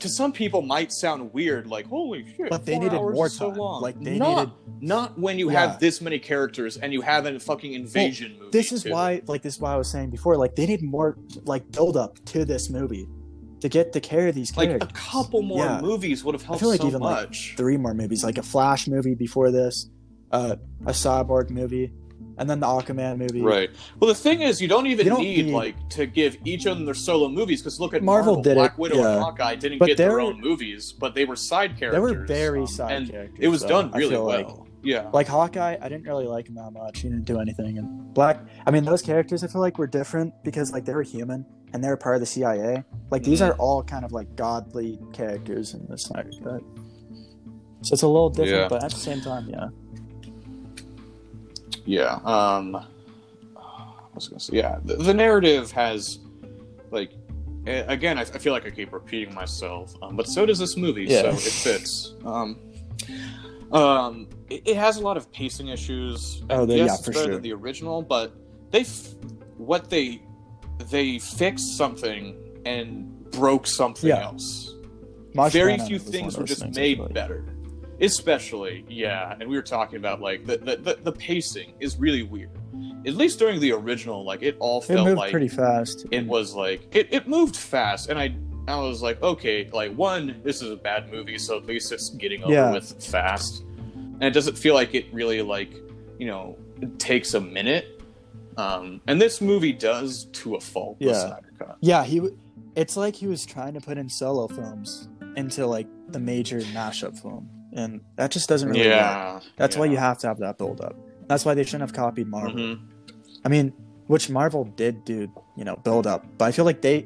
To some people, might sound weird, like holy shit. But they needed more time. So long. Like they not, needed not when you yeah. have this many characters and you have a fucking invasion well, movie. This is too. why, like this is why I was saying before, like they need more like build up to this movie. To get to carry these characters, like a couple more yeah. movies would have helped. I feel like so even much. like three more movies, like a Flash movie before this, uh, a Cyborg movie, and then the Aquaman movie. Right. Well, the thing is, you don't even you don't need, need like to give each of them their solo movies because look at Marvel, Marvel did Black it. Widow yeah. and Hawkeye didn't but get their own movies, but they were side characters. They were very um, side and characters. It was so done really well. Like, yeah. Like Hawkeye, I didn't really like him that much. He didn't do anything. And Black, I mean, those characters I feel like were different because like they were human. And they're part of the C I A. Like, these mm. are all kind of, like, godly characters in this Snyder Cut. So it's a little different, yeah. but at the same time, yeah. Yeah. Um, I was going to say, yeah. The, the narrative has, like, again, I, I feel like I keep repeating myself. Um, but so does this movie, yeah. so it fits. Um, um, it, it has a lot of pacing issues. Oh, they, yes, yeah, for it's better sure. than the original, but they... F- what they... they fixed something and broke something yeah. else. Martian Very few things were just things made really. better. Especially, yeah, and we were talking about, like, the, the, the, the pacing is really weird. At least during the original, like, it all felt like... It moved like pretty fast. It was, like... It, it moved fast, and I I was like, okay, like, one, this is a bad movie, so at least it's getting over yeah. with fast. And it doesn't feel like it really, like, you know, it takes a minute. Um, and this movie does to a fault. Yeah, Snyder Cut. yeah. He, w- it's like he was trying to put in solo films into like the major mashup film, and that just doesn't really. Yeah, work. that's yeah. why you have to have that build up. That's why they shouldn't have copied Marvel. Mm-hmm. I mean, which Marvel did do, you know, build up, but I feel like they,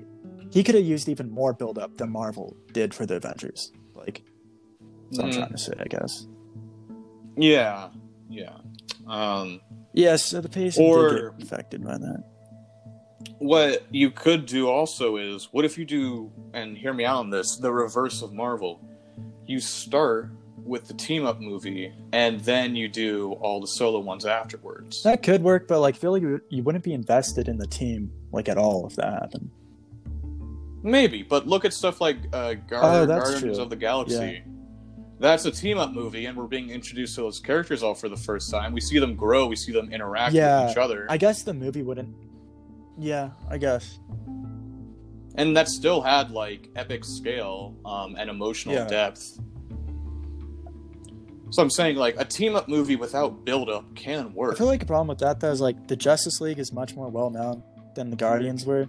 he could have used even more build up than Marvel did for the Avengers. Like, that's what mm. I'm trying to say, I guess. Yeah. Yeah. Um. Yes, yeah, so the pacing or, did get affected by that. What you could do also is, what if you do, and hear me out on this, the reverse of Marvel. You start with the team-up movie, and then you do all the solo ones afterwards. That could work, but like, I feel like you, you wouldn't be invested in the team like at all if that happened. Maybe, but look at stuff like uh, Gar- oh, Guardians true. of the Galaxy. Yeah. That's a team-up movie, and we're being introduced to those characters all for the first time. We see them grow. We see them interact yeah, with each other. I guess the movie wouldn't... Yeah, I guess. And that still had, like, epic scale um, and emotional yeah. depth. So I'm saying, like, a team-up movie without build-up can work. I feel like the problem with that, though, is, like, the Justice League is much more well-known than the Guardians were.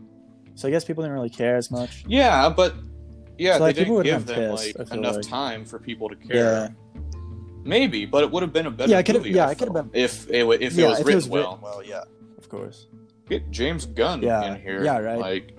So I guess people didn't really care as much. Yeah, but... Yeah, so, like, they didn't give them pissed, like enough like. time for people to care. Yeah. Maybe, but it would have been a better yeah, movie. Yeah, it could have been. If it, if yeah, it was if written it was well. Written well, yeah, of course. Get James Gunn yeah. in here. Yeah, right. Like,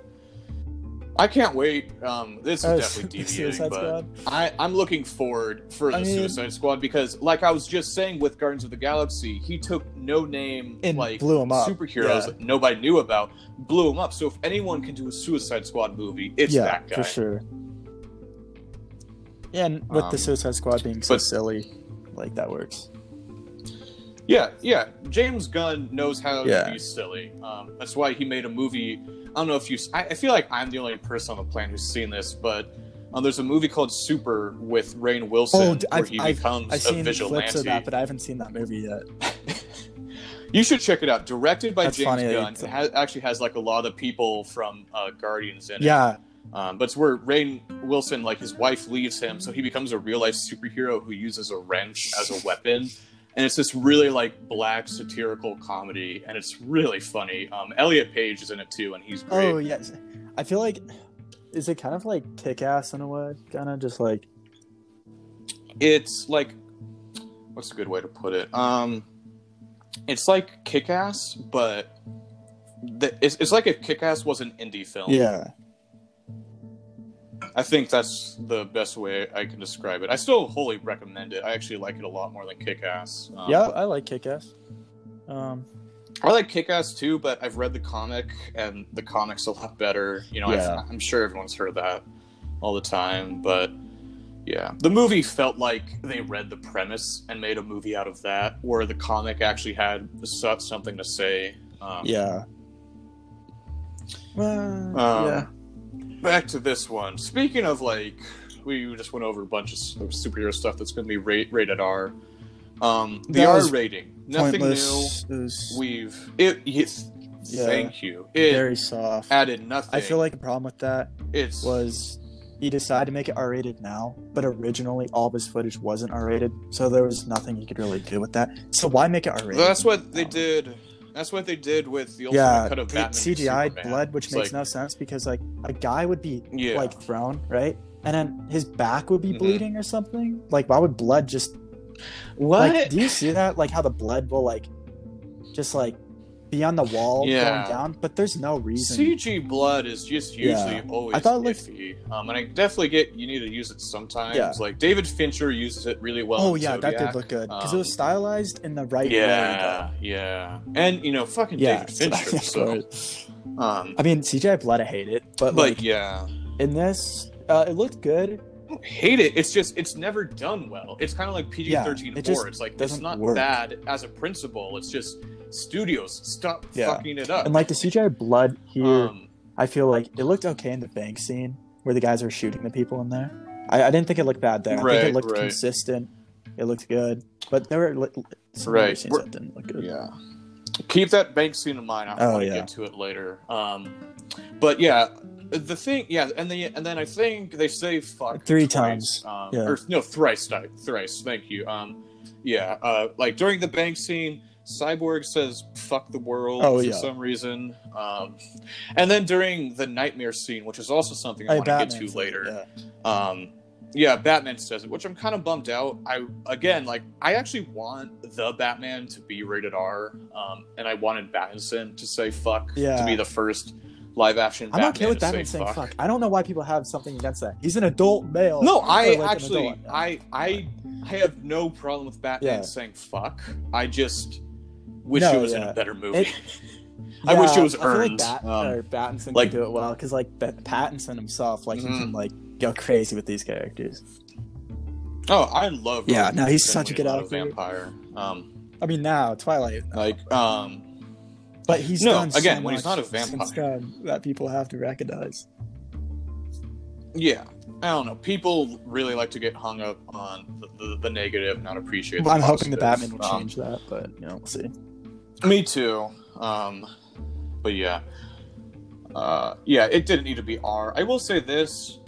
I can't wait. Um, this is definitely deviating, but I, I'm looking forward for I the mean, Suicide Squad because, like I was just saying with Guardians of the Galaxy, he took no-name like blew him up. superheroes yeah. that nobody knew about, blew him up. So if anyone can do a Suicide Squad movie, it's yeah, that guy. Yeah, for sure. Yeah, and with um, the Suicide Squad being so but, silly, like, that works. Yeah, yeah. James Gunn knows how yeah. to be silly. Um, that's why he made a movie. I don't know if you... I, I feel like I'm the only person on the planet who's seen this, but um, there's a movie called Super with Rainn Wilson oh, where I've, he becomes I've, I've a vigilante. I've seen clips of that, but I haven't seen that movie yet. You should check it out. Directed by That's James funny. Gunn. It has, actually has like a lot of people from uh, Guardians in yeah. it. Yeah. Um, but it's where Rainn Wilson, like his wife leaves him, so he becomes a real life superhero who uses a wrench as a weapon. And it's this really like black satirical comedy, and it's really funny. Um, Elliot Page is in it too, and he's great. Oh yes, I feel like is it kind of like Kickass in a way, kind of just like it's like what's a good way to put it? Um, it's like Kickass, but the, it's it's like if Kickass was an indie film. Yeah. I think that's the best way I can describe it. I still wholly recommend it. I actually like it a lot more than Kick-Ass. Um, yeah, I like Kick-Ass. Um, I like Kick-Ass too, but I've read the comic, and the comic's a lot better. You know, yeah. I'm sure everyone's heard that all the time, but yeah. The movie felt like they read the premise and made a movie out of that, where the comic actually had something to say. Um, yeah. Uh, um, yeah. Back to this one. Speaking of, like, we just went over a bunch of superhero stuff that's going to be ra- rated R. Um, the R rating. Nothing pointless. New. It was... We've... It, yes, yeah, thank you. It very soft. Added nothing. I feel like the problem with that it's... was he decided to make it R-rated now, but originally all of his footage wasn't R-rated, so there was nothing he could really do with that. So why make it R-rated? Well, that's what they did... That's what they did with the ultimate yeah, cut of Batman. C G I blood, which it's makes like, no sense because like a guy would be yeah. like thrown, right? And then his back would be mm-hmm. bleeding or something. Like why would blood just What? Like, do you see that? Like how the blood will like just like be on the wall yeah. going down, but there's no reason. C G blood is just usually yeah. always I thought, iffy. Like, um, and I definitely get you need to use it sometimes. Yeah. Like David Fincher uses it really well. Oh yeah, Zodiac. That did look good because um, it was stylized in the right yeah, way. Yeah, yeah, and you know, fucking yeah, David Fincher. So, so um, I mean, C G I blood, I hate it, but, but like, yeah, in this, uh, it looked good. I don't hate it. It's just it's never done well. It's kind of like P G thirteen yeah, horror. It's like it's not work. Bad as a principle. It's just. Studios, stop yeah. fucking it up. And like the C G I blood here, um, I feel like it looked okay in the bank scene where the guys are shooting the people in there. I, I didn't think it looked bad there. Right, I think it looked right. consistent. It looked good, but there were li- some right. other scenes We're, that didn't look good. Yeah, keep that bank scene in mind. I oh, want to yeah. get to it later. Um, but yeah, the thing, yeah, and then and then I think they say fuck three twice, times, um, yeah. or no, thrice, thrice. Thank you. Um, yeah, uh, like during the bank scene. Cyborg says fuck the world oh, for yeah. some reason. Um, and then during the nightmare scene, which is also something I hey, want Batman to get to later. Yeah. Um, yeah, Batman says it, which I'm kind of bummed out. I Again, like, I actually want the Batman to be rated R. Um, and I wanted Pattinson to say fuck yeah. to be the first live action Batman. I'm okay with Batman say saying fuck. fuck. I don't know why people have something against that. He's an adult male. No, I like actually, I, I, I have no problem with Batman yeah. saying fuck. I just... Wish no, it was yeah. in a better movie. It, I yeah, wish it was earned. I feel like Bat- um, Pattinson like, could do it well because, like, Bat- Pattinson himself, like, mm-hmm. he can like go crazy with these characters. Oh, I love. Yeah, no, he's such a good actor. Vampire. Um, I mean, now Twilight. No. Like, um, but he's no done again so when he's not a vampire that people have to recognize. Yeah, I don't know. People really like to get hung up on the, the, the negative, not appreciate. Well, the I'm positive. Hoping the Batman will um, change that, but you know, we'll see. Me too. Um, but yeah. Uh, yeah, it didn't need to be R. I will say this.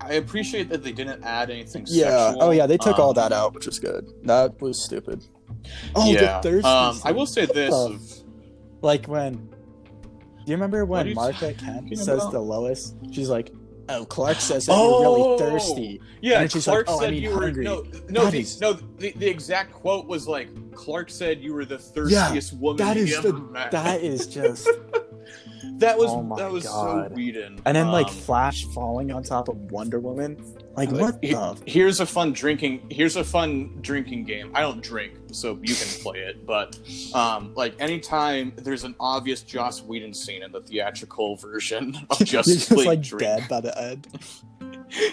I appreciate that they didn't add anything yeah. sexual. Oh, yeah, they took um, all that out, which was good. That was stupid. Oh, yeah. The thirsty um, I will say this. Oh. Of... Like when... Do you remember when Martha Kent says about? To Lois, she's like, oh, Clark says that oh, you're really thirsty. Yeah, and she's Clark like, oh, said I mean, you were hungry. No, no, the, is... no the, the exact quote was like, Clark said you were the thirstiest yeah, woman that is ever the, met. That is just... that was oh that was God. So Whedon. And then, um, like, Flash falling on top of Wonder Woman. Like, like what he, the... Here's a fun drinking... Here's a fun drinking game. I don't drink, so you can play it. But, um, like, anytime there's an obvious Joss Whedon scene in the theatrical version of Justice League, like, drink. Dead by the end.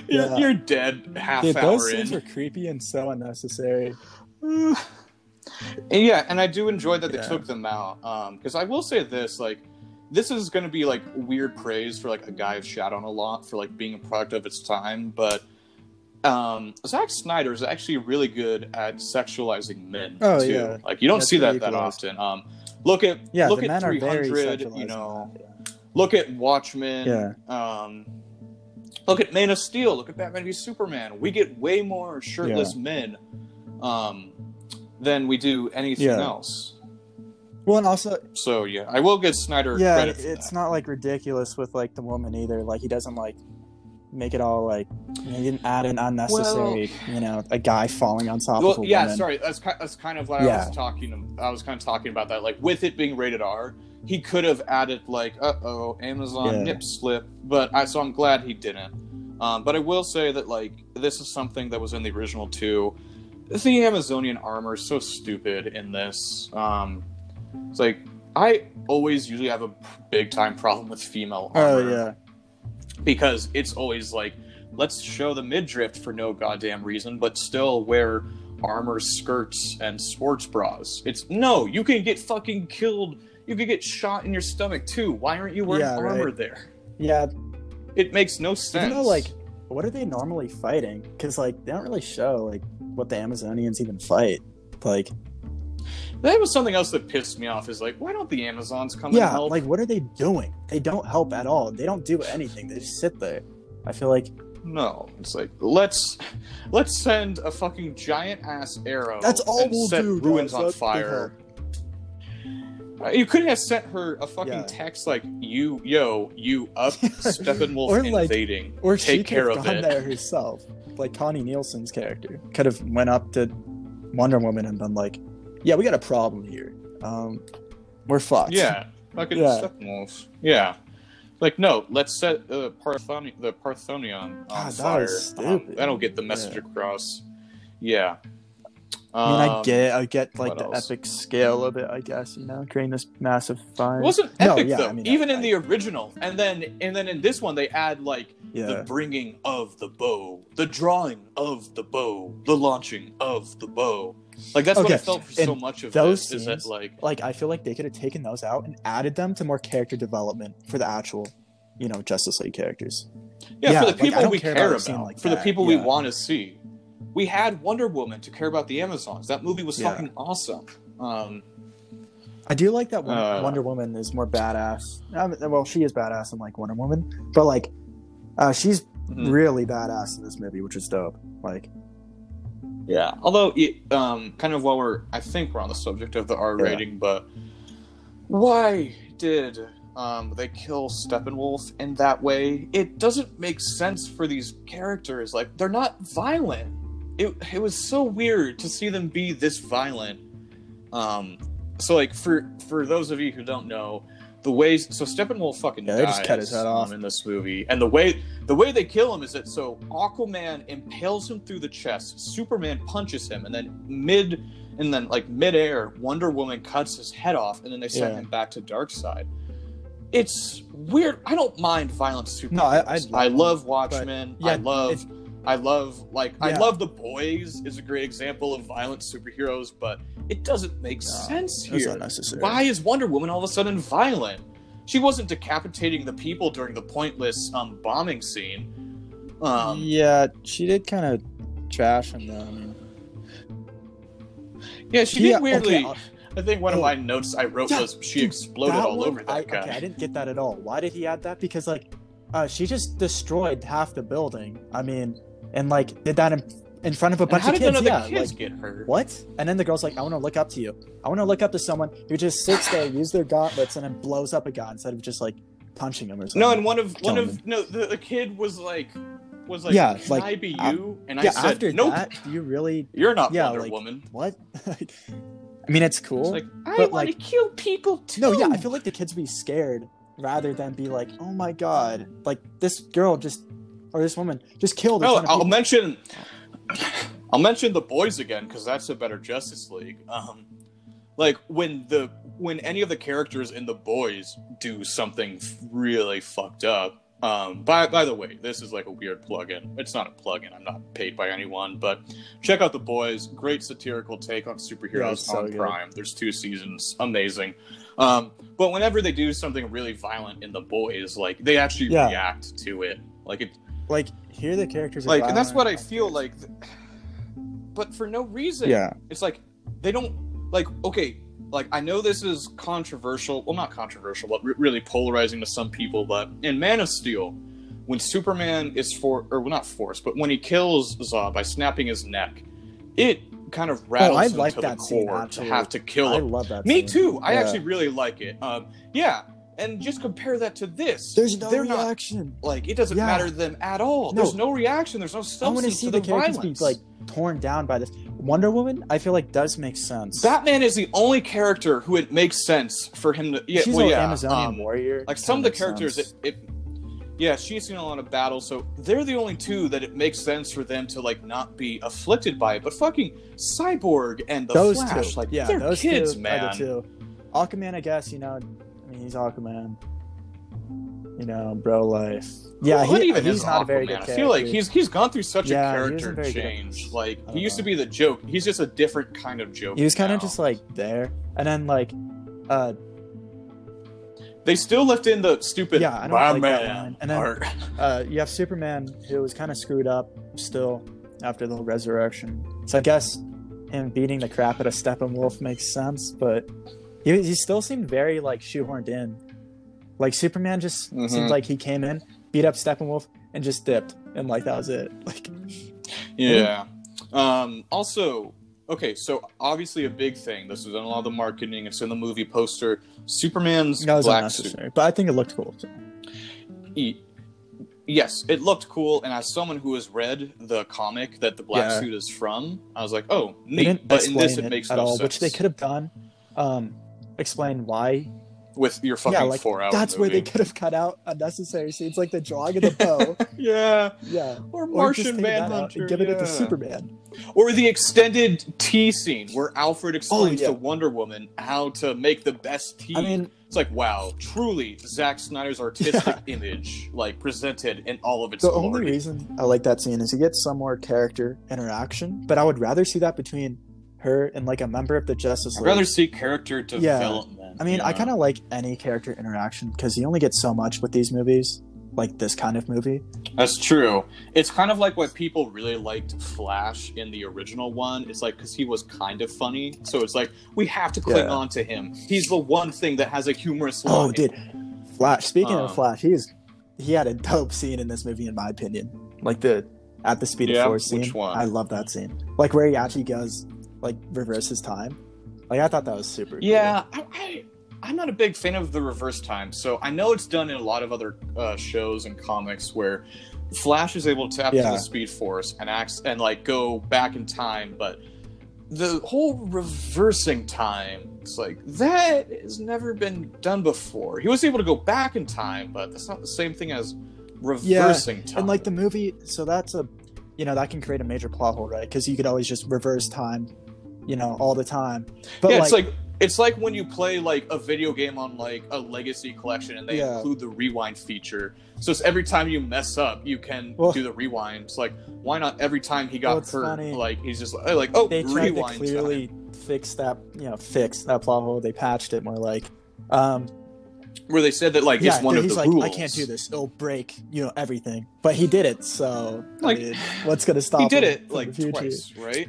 yeah. You're dead half Dude, hour those in. Those scenes are creepy and so unnecessary. and yeah, and I do enjoy that yeah. they took them out. Because um, I will say this, like, this is going to be, like, weird praise for, like, a guy I've shat on a lot for, like, being a product of its time. But um, Zack Snyder is actually really good at sexualizing men, oh, too. Yeah. Like, you don't That's see that that often. Um, Look at yeah, look at three hundred, you know. Yeah. Look at Watchmen. Yeah. Um, look at Man of Steel. Look at Batman v Superman. We get way more shirtless yeah. men um, than we do anything yeah. else. Well, and also, so yeah, I will give Snyder yeah, credit. Yeah, it's that. Not like ridiculous with like the woman either. Like he doesn't like make it all like you know, he didn't add an unnecessary, well, you know, a guy falling on top well, of a yeah, woman. Sorry, that's that's kind of what yeah. I was talking. I was kind of talking about that. Like with it being rated R, he could have added like, uh oh, Amazon yeah. nip slip. But I so I'm glad he didn't. Um, but I will say that like this is something that was in the original too. The Amazonian armor is so stupid in this. Um, It's like, I always usually have a big time problem with female armor. Oh, yeah. Because it's always like, let's show the midriff for no goddamn reason, but still wear armor skirts and sports bras. It's, no, you can get fucking killed. You could get shot in your stomach, too. Why aren't you wearing yeah, armor right. there? Yeah. It makes no sense. You know, like, what are they normally fighting? Because, like, they don't really show, like, what the Amazonians even fight. Like... That was something else that pissed me off. Is like, why don't the Amazons come yeah, and help? Yeah, like, what are they doing? They don't help at all. They don't do anything. They just sit there. I feel like no. It's like let's let's send a fucking giant ass arrow. That's all and we'll set do. Ruins on fire. Uh, you could have sent her a fucking yeah. text like, "You yo, you up Steppenwolf or invading, like, or take she care of it." There herself, like Connie Nielsen's character, could have went up to Wonder Woman and been like. Yeah, we got a problem here. Um, we're fucked. Yeah, fucking yeah. Steppenwolf. Yeah, like no, let's set uh, Parthoni- the Parthenion on God, fire. That is stupid. Um, I don't get the message yeah. across. Yeah. Um, I mean, I get, I get like the else? epic scale of it. I guess you know, creating this massive fire. It wasn't epic no, yeah, though, I mean, even I, in I, the original, and then and then in this one they add like yeah. the bringing of the bow, the drawing of the bow, the launching of the bow. Like that's okay. what I felt for and so much of those this, scenes, is that like like I feel like they could have taken those out and added them to more character development for the actual, you know, Justice League characters. Yeah, yeah for the people like, we care, care about, about like for that. the people yeah. we want to see. We had Wonder Woman to care about the Amazons. That movie was yeah. fucking awesome. Um, I do like that uh, Wonder Woman is more badass. I mean, well, she is badass in like Wonder Woman, but like uh, she's mm-hmm. really badass in this movie, which is dope. Like. Yeah, although it, um, kind of while we're, I think we're on the subject of the R yeah. rating, but why did um, they kill Steppenwolf in that way? It doesn't make sense for these characters. Like they're not violent. It it was so weird to see them be this violent. Um, so like for for those of you who don't know, the ways so Steppenwolf fucking yeah, dies they just cut his head off in this movie, and the way the way they kill him is that so Aquaman impales him through the chest, Superman punches him, and then mid and then like midair, Wonder Woman cuts his head off, and then they send yeah. him back to Darkseid. It's weird. I don't mind violent superheroes. No, I, I, I love Watchmen. Yeah, I love I love like yeah. I love The Boys is a great example of violent superheroes, but it doesn't make no, sense here. It's unnecessary. Why is Wonder Woman all of a sudden violent? She wasn't decapitating the people during the pointless um, bombing scene. Um, yeah, she did kind of trash him though. I mean. Yeah, she yeah, did weirdly. Okay, I think one oh, of my notes I wrote yeah, was she dude, exploded all one, over that I, guy. Okay, I didn't get that at all. Why did he add that? Because like uh, she just destroyed half the building. I mean. And like did that in, in front of a bunch of kids. How did yeah, kids like, get hurt? What? And then the girl's like, "I want to look up to you. I want to look up to someone who just sits there, uses their gauntlets, and then blows up a guy instead of just like punching him or something." No, and one of one of him. no, the, the kid was like, was like, yeah, "Can like, I be um, you?" And yeah, I said, after "Nope, that, do you really? You're not yeah, Wonder like, Woman." What? I mean, it's cool. It's like, I want like, to kill people too. No, yeah, I feel like the kids would be scared rather than be like, "Oh my god!" Like this girl just. Or this woman just killed. Oh, no, I'll people. mention, I'll mention The Boys again because that's a better Justice League. Um, like when the when any of the characters in The Boys do something really fucked up. Um, by by the way, this is like a weird plug-in. It's not a plug-in. I'm not paid by anyone, but check out The Boys. Great satirical take on superheroes yeah, on so Prime. Good. There's two seasons. Amazing. Um, but whenever they do something really violent in The Boys, like they actually yeah. react to it. Like it. Like, here the characters are like, and that's what I feel like. But for no reason. Yeah. It's like, they don't, like, okay, like, I know this is controversial, well, not controversial, but re- really polarizing to some people, but in Man of Steel, when Superman is for, or well, not forced, but when he kills Zod by snapping his neck, it kind of rattles oh, him like to the core to have to kill him. I love that Me scene. too. I yeah. actually really like it. Um, yeah. And just compare that to this. There's no They're reaction. Not, like, it doesn't yeah. matter to them at all. No. There's no reaction. There's no substance. I want to see to the, the characters violence. be, like, torn down by this. Wonder Woman, I feel like, does make sense. Batman is the only character who it makes sense for him to... Yeah, She's well, an yeah, Amazonian um, warrior. Like, some of the characters... It, it, Yeah, she's seen a lot of battles, so they're the only two that it makes sense for them to, like, not be afflicted by it. But fucking Cyborg and the those Flash, two. like, yeah, they're those kids, two man. Are the two. Aquaman, I guess, you know, I mean, he's Aquaman. You know, bro life. Yeah, well, he, even he's not Aquaman. a very good character. I feel like he's he's gone through such yeah, a character change. Good. Like, he used know. to be the joke. He's just a different kind of joke He was kind now. of just, like, there. And then, like, uh... They still left in the stupid yeah, I don't like that line. And then uh, you have Superman, who was kind of screwed up still after the resurrection. So I guess him beating the crap out of Steppenwolf makes sense, but he, he still seemed very, like, shoehorned in. Like, Superman just mm-hmm. seemed like he came in, beat up Steppenwolf, and just dipped. And, like, that was it. Like, yeah. Um, also... Okay, so obviously a big thing. This is in a lot of the marketing. It's in the movie poster. Superman's no, black suit. But I think it looked cool. E- yes, it looked cool. And as someone who has read the comic that the black yeah. suit is from, I was like, oh, neat. But in this, it, it makes no all, sense. Which they could have done. Um, explain why. With your fucking yeah, like, four-hour That's movie. Where they could have cut out unnecessary scenes, like the drawing of the bow. yeah. Yeah. Or Martian Manhunter. And giving yeah. it to Superman. Or the extended tea scene where Alfred explains oh, yeah. to Wonder Woman how to make the best tea. I mean, it's like, wow, truly Zack Snyder's artistic yeah. image, like, presented in all of its the glory. The only reason I like that scene is you get some more character interaction, but I would rather see that between her and, like, a member of the Justice League. I'd rather see character development. Yeah. I mean, I kind of like any character interaction because you only get so much with these movies, like this kind of movie. That's true. It's kind of like what people really liked Flash in the original one. It's like, because he was kind of funny. So it's like, we have to cling yeah. on to him. He's the one thing that has a humorous line. Oh, dude. Flash. Speaking um, of Flash, he's he had a dope scene in this movie, in my opinion. Like the At the Speed yeah, of Force scene. Which one? I love that scene. Like where he actually goes... like reverses time. Like I thought that was super yeah, cool. Yeah, I, I, I'm not a big fan of the reverse time. So I know it's done in a lot of other uh, shows and comics where Flash is able to tap yeah. into the Speed Force and acts and like go back in time, but the whole reversing time, it's like that has never been done before. He was able to go back in time, but that's not the same thing as reversing yeah. time. And like the movie, so that's a you know, that can create a major plot hole, right? Because you could always just reverse time, you know, all the time. But yeah, it's like, like it's like when you play like a video game on like a legacy collection and they yeah. include the rewind feature. So it's every time you mess up, you can well, do the rewind. It's like, why not every time he got well, hurt? Funny. Like he's just like, oh, they rewind tried to clearly time. fix that, you know, fix that plot hole. They patched it more like, um, where they said that like yeah, it's one of the like, rules. I can't do this. It'll break, you know, everything. But he did it. So like, I mean, what's gonna stop? He did him it like twice, right?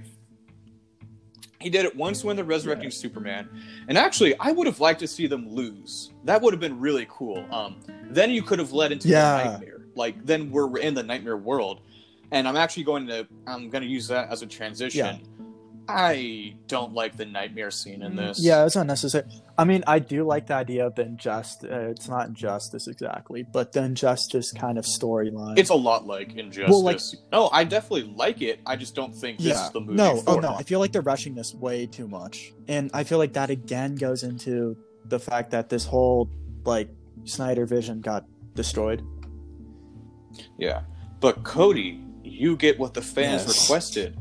He did it once when they're resurrecting yeah. Superman. And actually, I would have liked to see them lose. That would have been really cool. Um, then you could have led into yeah. the nightmare. Like, then we're in the nightmare world. And I'm actually going to I'm going to use that as a transition. Yeah. I don't like the nightmare scene in this. Yeah, it's unnecessary. I mean, I do like the idea of the injustice. Uh, it's not injustice exactly, but the injustice kind of storyline. It's a lot like injustice. Well, like, no, I definitely like it. I just don't think yeah, this is the movie. No, for oh no, it. I feel like they're rushing this way too much, and I feel like that again goes into the fact that this whole like Snyder vision got destroyed. Yeah, but Cody, you get what the fans yes. requested.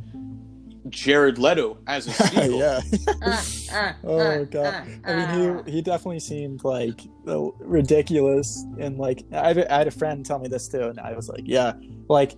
Jared Leto as a sequel. yeah. oh god. I mean, he he definitely seemed like ridiculous and like I had, I had a friend tell me this too, and I was like, yeah, like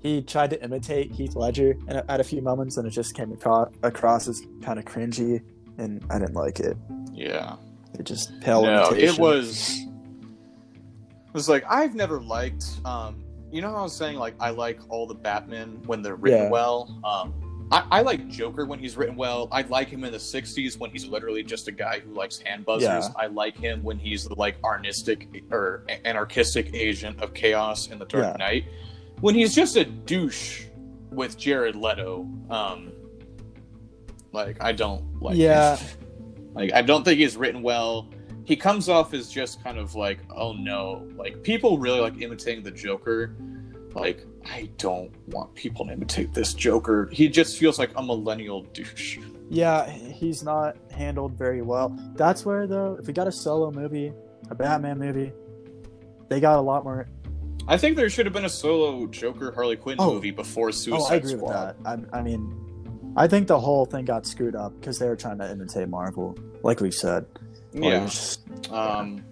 he tried to imitate Heath Ledger and at a few moments, and it just came across, across as kind of cringy, and I didn't like it. Yeah, it just pale. No, imitation. it was. It was like I've never liked. Um, you know how I was saying like I like all the Batman when they're written yeah. well. Um, I, I like Joker when he's written well. I like him in the sixties when he's literally just a guy who likes hand buzzers. Yeah. I like him when he's the like anarchistic or anarchistic agent of chaos in The Dark yeah. Knight. When he's just a douche with Jared Leto, um, like I don't like. Yeah, his, like I don't think he's written well. He comes off as just kind of like, oh no, like people really like imitating the Joker. Like, I don't want people to imitate this Joker. He just feels like a millennial douche. Yeah, he's not handled very well. That's where, though, if we got a solo movie, a Batman movie, they got a lot more. I think there should have been a solo Joker Harley Quinn oh. movie before Suicide Squad. Oh, I agree Squad. with that. I, I mean, I think the whole thing got screwed up because they were trying to imitate Marvel, like we've said. Yeah. Like, just, um, yeah.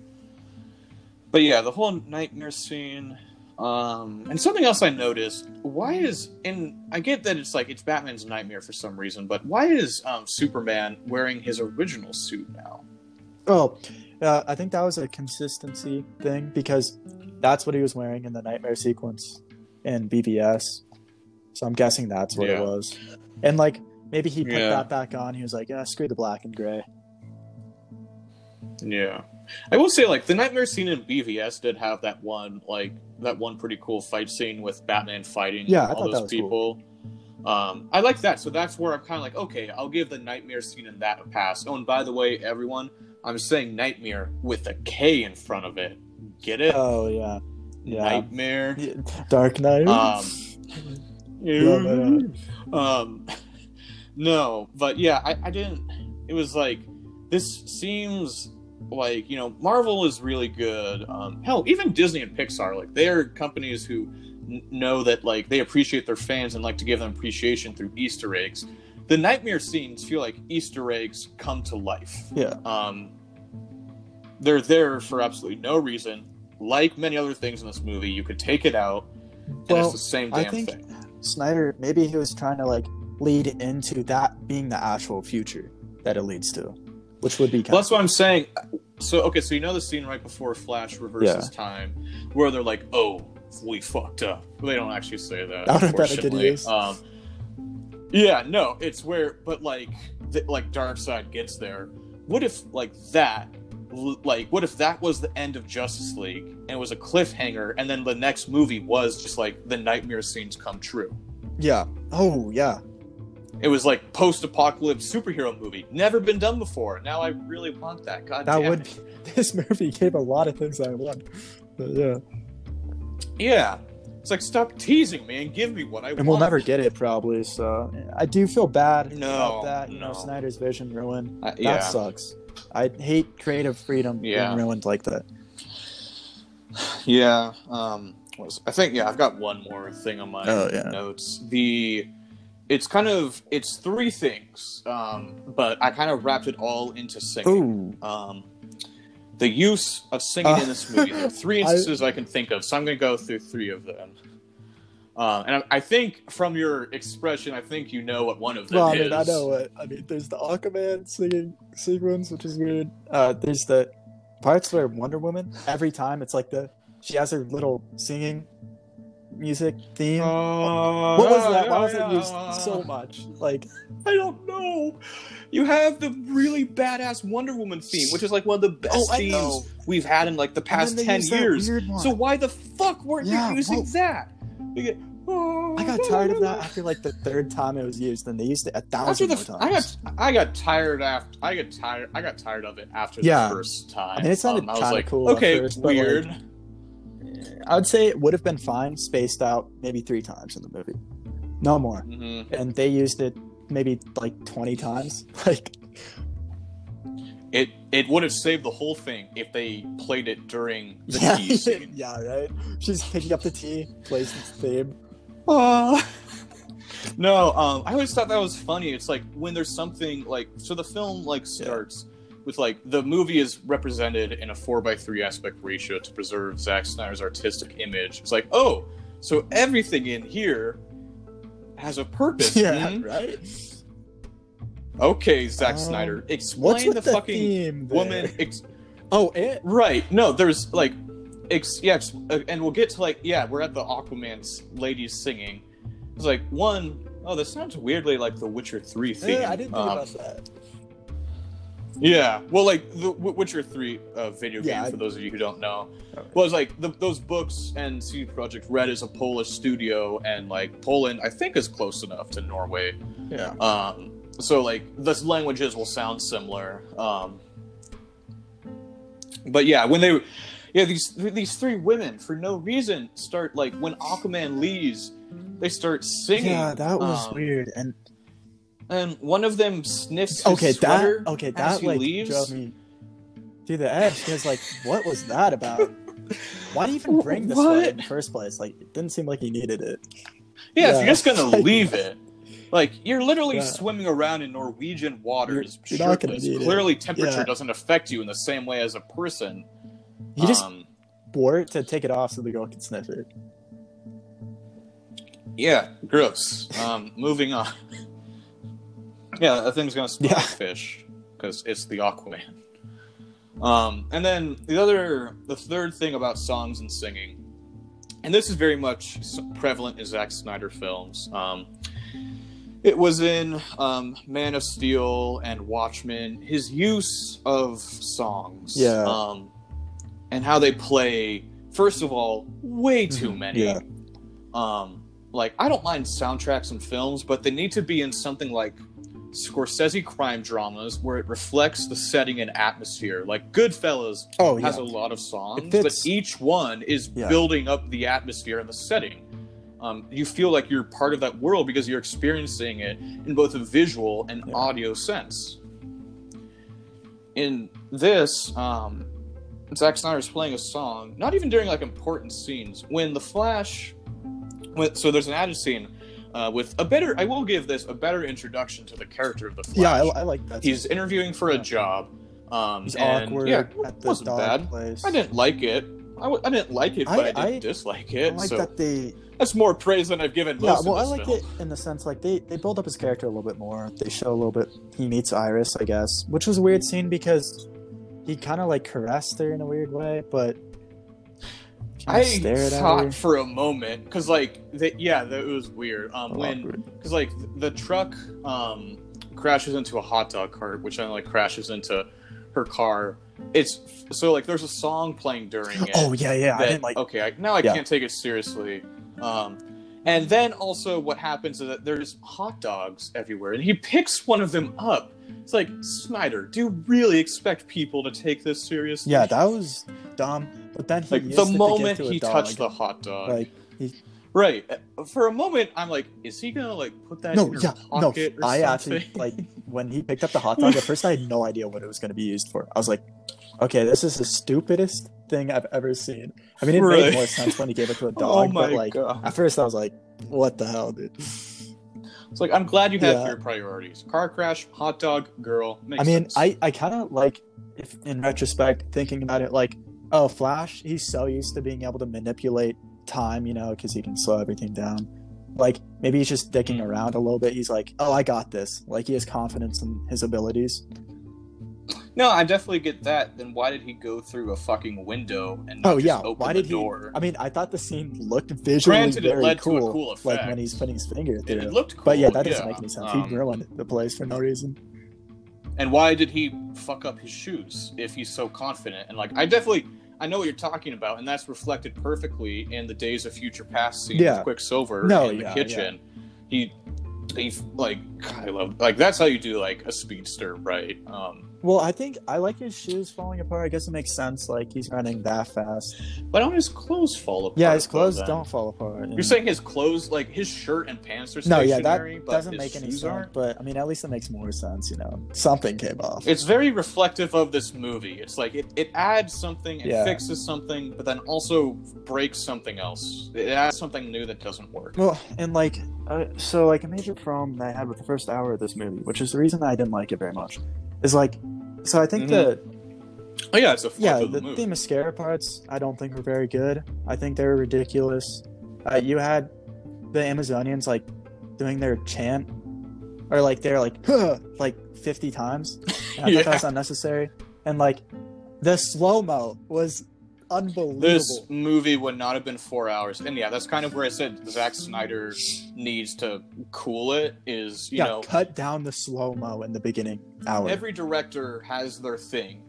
But yeah, the whole nightmare scene... Um, and something else I noticed, why is, and I get that it's like, it's Batman's nightmare for some reason, but why is um, Superman wearing his original suit now? Oh, uh, I think that was a consistency thing, because that's what he was wearing in the nightmare sequence in B B S. So I'm guessing that's what yeah. it was. And like, maybe he put yeah. that back on, he was like, yeah, screw the black and gray. Yeah. I will say, like, the nightmare scene in B V S did have that one, like, that one pretty cool fight scene with Batman fighting yeah, all those people. Cool. Um, I like that. So that's where I'm kind of like, okay, I'll give the nightmare scene in that a pass. Oh, and by the way, everyone, I'm saying nightmare with a K in front of it. Get it? Oh, yeah. yeah. Nightmare. Dark Knight. Um, yeah, um, no, but yeah, I, I didn't. It was like, this seems... Like, you know, Marvel is really good. Um, hell, even Disney and Pixar, like, they are companies who n- know that, like, they appreciate their fans and like to give them appreciation through Easter eggs. The nightmare scenes feel like Easter eggs come to life. Yeah. Um, they're there for absolutely no reason. Like many other things in this movie, you could take it out, and well, it's the same damn I think thing. Snyder, maybe he was trying to, like, lead into that being the actual future that it leads to. Which would be kind well, that's of- what I'm saying. So, okay, so you know the scene right before Flash reverses yeah. time where they're like, oh, we fucked up. They don't actually say that, I unfortunately. Um, yeah, no, it's where, but like, the, like Darkseid gets there. What if, like, that, like, what if that was the end of Justice League and it was a cliffhanger and then the next movie was just like the nightmare scenes come true? Yeah. Oh, yeah. It was like post-apocalypse superhero movie. Never been done before. Now I really want that. God that damn would, it. This movie gave a lot of things I want. But yeah. Yeah. It's like, stop teasing me and give me what I and want. And we'll never get it, probably. So I do feel bad no, about that. You no. know, Snyder's vision ruined. I, yeah. That sucks. I hate creative freedom yeah. being ruined like that. Yeah. Um, I think, yeah, I've got one more thing on my oh, yeah. notes. The... It's kind of, it's three things, um, but I kind of wrapped it all into singing. Um, the use of singing uh, in this movie. There are three instances I, I can think of, so I'm going to go through three of them. Uh, and I, I think from your expression, I think you know what one of them well, is. I mean, I know it. I mean, there's the Aquaman singing sequence, which is weird. Uh, there's the parts where Wonder Woman, every time it's like the, she has her little singing music theme. Uh, what was that? Why was it used so much? Like, I don't know. You have the really badass Wonder Woman theme, which is like one of the best oh, themes we've had in like the past ten years. So why the fuck weren't yeah, you using well, that? Get, oh, I got tired of that after like the third time it was used, and they used it a thousand the, more times. I got, I got tired after. I got tired. I got tired of it after yeah. the first time. I mean, it sounded um, kind of like, cool. Okay, first, weird. But, like, I would say it would have been fine spaced out maybe three times in the movie, no more. Mm-hmm. And they used it maybe like twenty times. Like it, it would have saved the whole thing if they played it during the yeah, tea scene. Yeah, right. She's picking up the tea, plays the theme. Oh. No, um, I always thought that was funny. It's like when there's something like so the film like starts. Yeah. With, like, the movie is represented in a four by three aspect ratio to preserve Zack Snyder's artistic image. It's like, oh, so everything in here has a purpose. Yeah, mm-hmm. right? Okay, Zack um, Snyder, explain the, the fucking woman... Ex- oh, it? Right. No, there's, like... Ex- yeah, ex- and we'll get to, like, yeah, we're at the Aquaman ladies singing. It's like, one, Oh, this sounds weirdly like the Witcher three theme. Yeah, I didn't think um, about that. Yeah, well, like, the Witcher three uh, video yeah, game, I... for those of you who don't know, okay. was, like, the, those books and C D Projekt Red is a Polish studio, and, like, Poland, I think, is close enough to Norway. Yeah. Um, so, like, the languages will sound similar. Um, but, yeah, when they... Yeah, these these three women, for no reason, start, like, when Aquaman leaves, they start singing. Yeah, that was um, weird. And and one of them sniffs okay, his sweater that, okay, that, as he like, leaves. Drove me to the edge. I was like, what was that about? Why even bring this sweater in the first place? Like, it didn't seem like he needed it. Yeah, yeah. If you're just going to leave it. Like, you're literally yeah. swimming around in Norwegian waters, you're, you're shirtless. Clearly, temperature yeah. doesn't affect you in the same way as a person. He just um, wore it to take it off so the girl could sniff it. Yeah, gross. Um, moving on. Yeah, that thing's gonna smell yeah. like fish because it's the Aquaman. Um, and then the other, the third thing about songs and singing, and this is very much prevalent in Zack Snyder films. Um, It was in um, Man of Steel and Watchmen. His use of songs. Yeah. Um, and how they play, first of all, way too many. Yeah. Um, like, I don't mind soundtracks and films, but they need to be in something like Scorsese crime dramas where it reflects the setting and atmosphere. Like, Goodfellas oh, has yeah. a lot of songs, but each one is yeah. building up the atmosphere and the setting. Um, you feel like you're part of that world because you're experiencing it in both a visual and yeah. audio sense. In this, um, Zack Snyder's playing a song, not even during like important scenes. When the Flash, when, so there's an added scene uh, with a better, I will give this a better introduction to the character of the Flash. Yeah, I, I like that. He's scene. interviewing for yeah. a job. Um, He's and, awkward yeah, at it the wasn't dog bad. Place. I didn't like it. I, w- I didn't like it, but I, I didn't I, dislike it. I like so. that they... That's more praise than I've given most yeah, well, of this I liked film. It in the sense, like, they, they build up his character a little bit more. They show a little bit... He meets Iris, I guess, which was a weird scene because he kind of, like, caressed her in a weird way, but... I thought at for a moment, because, like, they, yeah, that, it was weird. Um, when Because, like, the, the truck um, crashes into a hot dog cart, which then, like, crashes into her car. It's... So, like, there's a song playing during it. Oh, yeah, yeah. That, I didn't, like... Okay, I, now I yeah. can't take it seriously. Um, and then also what happens is that there's hot dogs everywhere, and he picks one of them up. It's like, Snyder, do you really expect people to take this seriously? Yeah, that was dumb. But then he like, the moment he dog, touched like, the hot dog, like, he... right? For a moment, I'm like, is he gonna like put that no, in your yeah, pocket no, or I something? Actually like when he picked up the hot dog. At first, I had no idea what it was gonna be used for. I was like, okay, this is the stupidest thing I've ever seen. I mean, it right. made more sense when he gave it to a dog, oh but like God. At first I was like, what the hell, dude? It's like, I'm glad you have yeah. your priorities. Car crash, hot dog, girl. Makes I mean, sense. I, I kind of like, if in retrospect, thinking about it, like, oh, Flash, he's so used to being able to manipulate time, you know, because he can slow everything down. Like, maybe he's just dicking mm. around a little bit. He's like, oh, I got this. Like, he has confidence in his abilities. No, I definitely get that. Then why did he go through a fucking window and not oh, just yeah. open why did the he... door? I mean, I thought the scene looked visually Granted, very it led cool, to a cool effect. Like when he's putting his finger through. It, it looked cool, but yeah, that doesn't yeah. make any sense. Um, he ruined the place for no reason. And why did he fuck up his shoes if he's so confident? And like, I definitely, I know what you're talking about, and that's reflected perfectly in the Days of Future Past scene yeah. with Quicksilver no, in yeah, the kitchen. Yeah. He, he, like, God, I love, like that's how you do like a speedster, right? Um, Well, I think I like his shoes falling apart. I guess it makes sense. Like, he's running that fast. Why don't his clothes fall apart? Yeah, his clothes though, don't fall apart. And... You're saying his clothes, like, his shirt and pants are stationary, no, yeah, that but doesn't make any sense. Aren't? But, I mean, at least it makes more sense, you know. Something came off. It's very reflective of this movie. It's like, it, it adds something, it yeah. fixes something, but then also breaks something else. It adds something new that doesn't work. Well, and, like, uh, so, like, a major problem that I had with the first hour of this movie, which is the reason I didn't like it very much, is, like, so I think mm-hmm. the... Oh, yeah, it's a flip yeah, of the, the, the mascara parts, I don't think were very good. I think they were ridiculous. Uh, you had the Amazonians, like, doing their chant. Or, like, they're like, huh, like, fifty times. And I yeah. thought that was unnecessary. And, like, the slow-mo was unbelievable. This movie would not have been four hours. And yeah, that's kind of where I said Zack Snyder needs to cool it, is, you yeah, know... cut down the slow-mo in the beginning hour. Every director has their thing.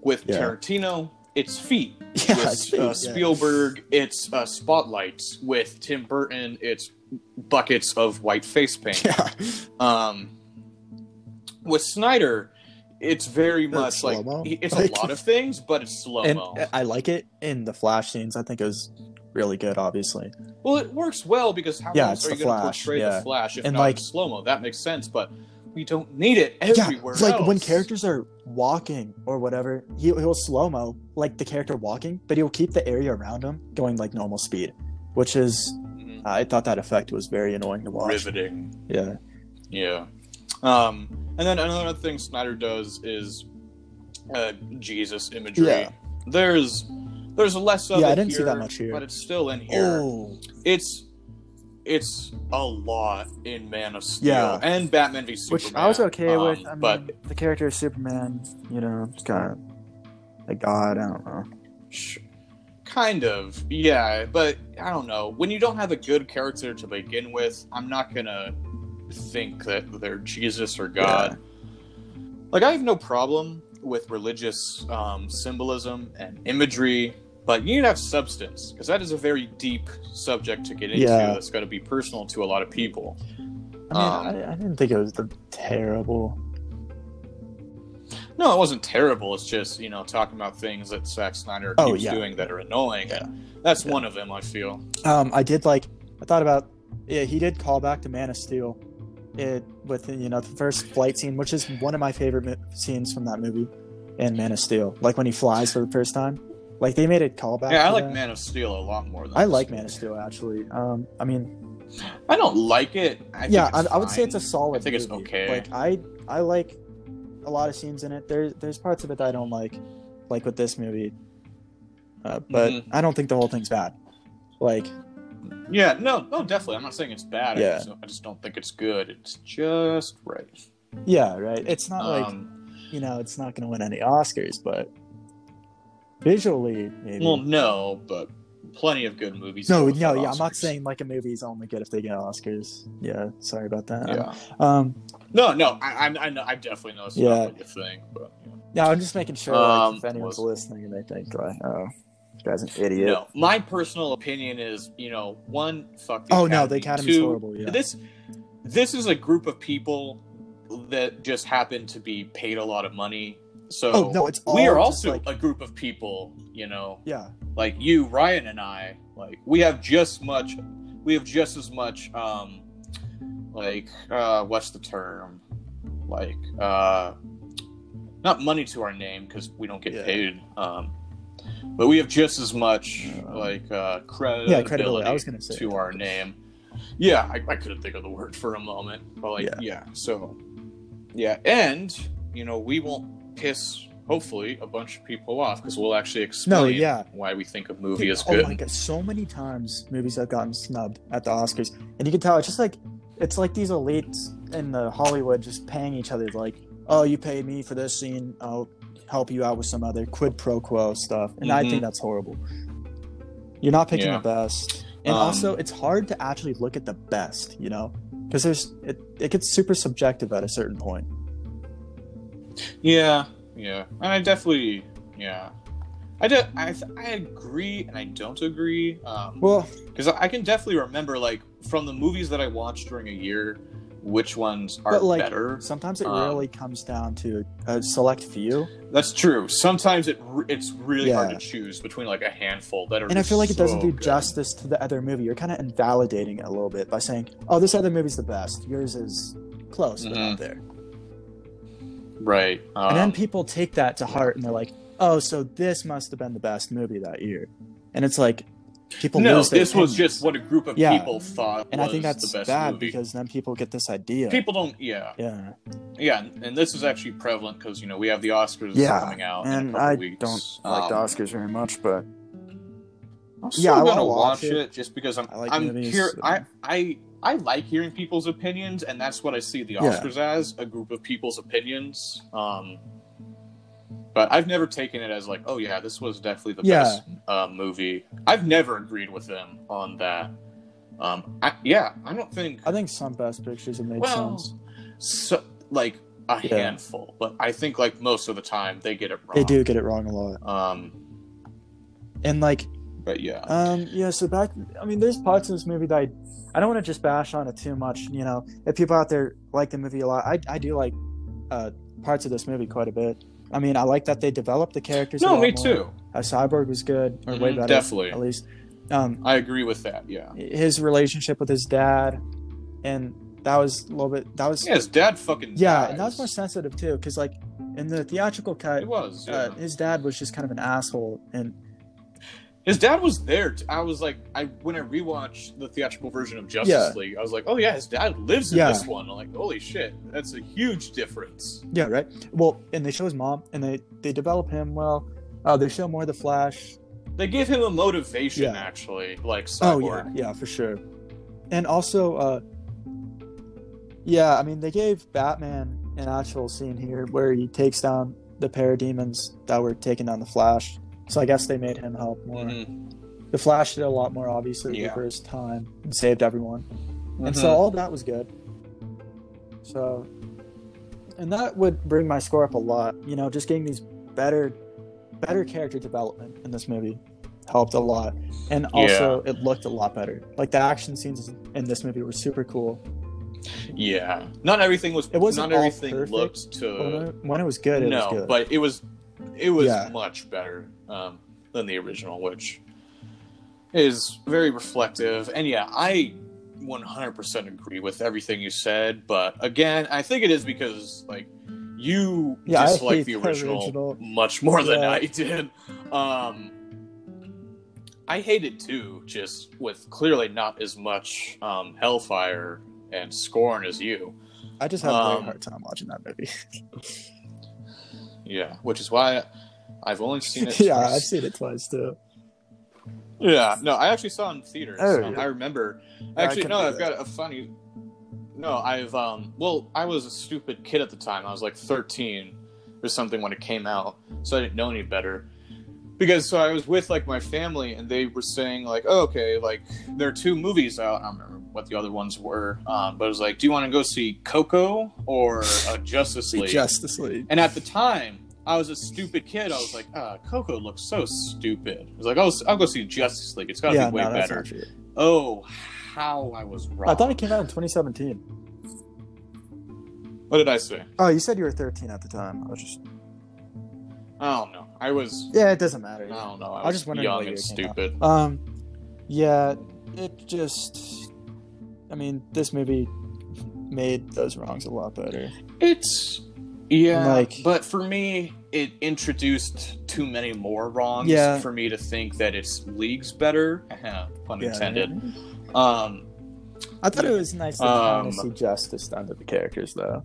With yeah. Tarantino, it's feet. Yeah, With it's feet, uh, yeah. Spielberg, it's uh, spotlights. With Tim Burton, it's buckets of white face paint. Yeah. Um, with Snyder... It's very much like, it's like, a lot of things, but it's slow-mo. And I like it in the Flash scenes. I think it was really good, obviously. Well, it works well because how yeah, else are you going to portray yeah. the Flash if and not like, in slow-mo? That makes sense, but we don't need it everywhere yeah, like else. When characters are walking or whatever, he, he'll slow-mo, like the character walking, but he'll keep the area around him going like normal speed, which is, mm-hmm. uh, I thought that effect was very annoying to watch. Riveting. Yeah. Yeah. Um, and then another thing Snyder does is uh, Jesus imagery. Yeah. There's there's less of yeah, it I didn't here, see that much here, but it's still in here. Oh. It's it's a lot in Man of Steel yeah. and Batman v Superman, which I was okay um, with. I mean, but the character of Superman, you know, it's kind of a god. I don't know. Kind of, yeah, but I don't know. When you don't have a good character to begin with, I'm not gonna. Think that they're Jesus or God. Yeah. Like, I have no problem with religious um, symbolism and imagery, but you need to have substance, because that is a very deep subject to get into yeah. that's going to be personal to a lot of people. I mean, um, I, I didn't think it was the terrible. No, it wasn't terrible. It's just, you know, talking about things that Zack Snyder oh, keeps yeah. doing that are annoying. Yeah. That's yeah. one of them, I feel. Um, I did like, I thought about, yeah, he did call back to Man of Steel. It with you know the first flight scene, which is one of my favorite mi- scenes from that movie, and Man of Steel, like when he flies for the first time, like they made a callback. Yeah, I like that. Man of Steel a lot more. Than I like Man of Steel actually. Um, I mean, I don't like it. I yeah, think I, I would say it's a solid. I think movie. It's okay. Like I, I like a lot of scenes in it. There's there's parts of it that I don't like, like with this movie. Uh, but mm-hmm. I don't think the whole thing's bad. Like. Yeah, no, no, definitely. I'm not saying it's bad. Yeah. I, just, I just don't think it's good. It's just right. Yeah, right. It's not um, like, you know, it's not going to win any Oscars, but visually, maybe. Well, no, but plenty of good movies. No, no, yeah, Oscars. I'm not saying like a movie's only good if they get Oscars. Yeah, sorry about that. Yeah. Um, no, no, I, I, I, know, I definitely know it's yeah. not like a thing. But, you know. No, I'm just making sure um, like, if anyone's listen. listening and they think, like, oh. Guy's an idiot. No, my personal opinion is, you know, one, fuck the oh, Academy. Oh, no, the Academy's Two, horrible, yeah. This, this is a group of people that just happen to be paid a lot of money. So oh, no, it's all we are also like, a group of people, you know. Yeah. Like you, Ryan, and I, like, we have just much, we have just as much, um, like, uh, what's the term? Like, uh, not money to our name because we don't get yeah. paid, um, but we have just as much like uh, credibility, yeah, credibility. I was gonna say to our name. Yeah, I, I couldn't think of the word for a moment. But like, yeah. yeah, so yeah, and you know we won't piss hopefully a bunch of people off because we'll actually explain no, yeah. why we think a movie Dude, is good. Oh my god, so many times movies have gotten snubbed at the Oscars, and you can tell it's just like it's like these elites in the Hollywood just paying each other like, oh, you paid me for this scene, oh. help you out with some other quid pro quo stuff, and mm-hmm. I think that's horrible. You're not picking yeah. the best, and um, also it's hard to actually look at the best, you know, because there's it, it gets super subjective at a certain point. Yeah, yeah, and I definitely, yeah, I de- I, I agree, and I don't agree. Um, well, because I can definitely remember like from the movies that I watched during a year. Which ones are but like, better? Sometimes it um, really comes down to a select few. That's true. Sometimes it re- it's really yeah. hard to choose between like a handful that are. And I feel like so it doesn't do good. justice to the other movie. You're kind of invalidating it a little bit by saying, "Oh, this other movie's the best. Yours is close, but mm-hmm. not there." Right. Um, and then people take that to heart and they're like, "Oh, so this must have been the best movie that year," and it's like. People no, lose their this opinions. Was just what a group of yeah. people thought and was I think that's the best bad movie. Because then people get this idea. People don't, yeah, yeah, yeah, and this is actually prevalent because you know we have the Oscars yeah. coming out, and in a I weeks. don't um, like the Oscars very much, but I'm still yeah, I want to watch it. it just because I'm, I like I'm movies, cur- so. I, I, I like hearing people's opinions, and that's what I see the Oscars yeah. as—a group of people's opinions. Um, But I've never taken it as like, oh yeah, this was definitely the yeah. best uh, movie. I've never agreed with them on that. Um, I, yeah, I don't think... I think some best pictures have made well, sense. So, like, a yeah. handful. But I think, like, most of the time, they get it wrong. They do get it wrong a lot. Um, and, like... But, yeah. Um, yeah, so back... I mean, there's parts of this movie that I... I don't want to just bash on it too much, you know. If people out there like the movie a lot, I, I do like uh, parts of this movie quite a bit. I mean, I like that they developed the characters no, a lot me more. too. How Cyborg was good, or mm-hmm, way better, definitely. At least... Um, I agree with that. Yeah, his relationship with his dad, and that was a little bit. That was yeah, his dad fucking. Yeah, dies. And that was more sensitive too, because like in the theatrical cut, it was yeah. uh, his dad was just kind of an asshole, and his dad was there. T- I was like, I when I rewatched the theatrical version of Justice yeah. League, I was like, oh yeah, his dad lives in yeah. this one. I'm like, holy shit, that's a huge difference. Yeah, right. Well, and they show his mom, and they they develop him well. Uh, they show more of the Flash. They gave him a motivation, yeah. actually, like Cyborg. Oh, yeah, yeah, for sure. And also, uh, yeah, I mean, they gave Batman an actual scene here where he takes down the parademons that were taking down the Flash. So I guess they made him help more. Mm-hmm. The Flash did a lot more, obviously, yeah. the first time and saved everyone. Mm-hmm. And so all that was good. So, and that would bring my score up a lot. You know, just getting these better... better character development in this movie helped a lot, and also yeah. it looked a lot better. Like the action scenes in this movie were super cool. Yeah, not everything was. It wasn't not everything perfect. Looked to when it was good. It no, was good. But it was it was yeah. much better um, than the original, which is very reflective. And yeah, I one hundred percent agree with everything you said. But again, I think it is because like. You yeah, dislike the original, original much more than yeah. I did. Um, I hate it too, just with clearly not as much um, hellfire and scorn as you. I just had um, a very hard time watching that movie. yeah, which is why I've only seen it yeah, twice. Yeah, I've seen it twice too. Yeah, no, I actually saw it in theaters. Oh, um, yeah. I remember. Yeah, actually, I no, I've got a funny... No, I've, um, well, I was a stupid kid at the time. I was like thirteen or something when it came out, so I didn't know any better. Because, so I was with, like, my family, and they were saying, like, oh, okay, like, there are two movies out. I don't remember what the other ones were, um, but it was like, do you want to go see Coco or uh, Justice League? Justice League. And at the time, I was a stupid kid. I was like, ah, oh, Coco looks so stupid. I was like, oh, I'll go see Justice League. It's got to yeah, be way no, that's better. Actually... Oh, how I was wrong. I thought it came out in twenty seventeen. What did I say? Oh, you said you were thirteen at the time. I was just... I don't know. I was... Yeah, it doesn't matter. I don't know. I was, I was just wondering young and stupid. Out. Um, yeah, it just... I mean, this movie made those wrongs a lot better. It's... Yeah, like, but for me, it introduced too many more wrongs yeah. for me to think that it's leagues better. Pun yeah, intended. Man. Um, I thought it was nice um, to see justice done to the characters, though.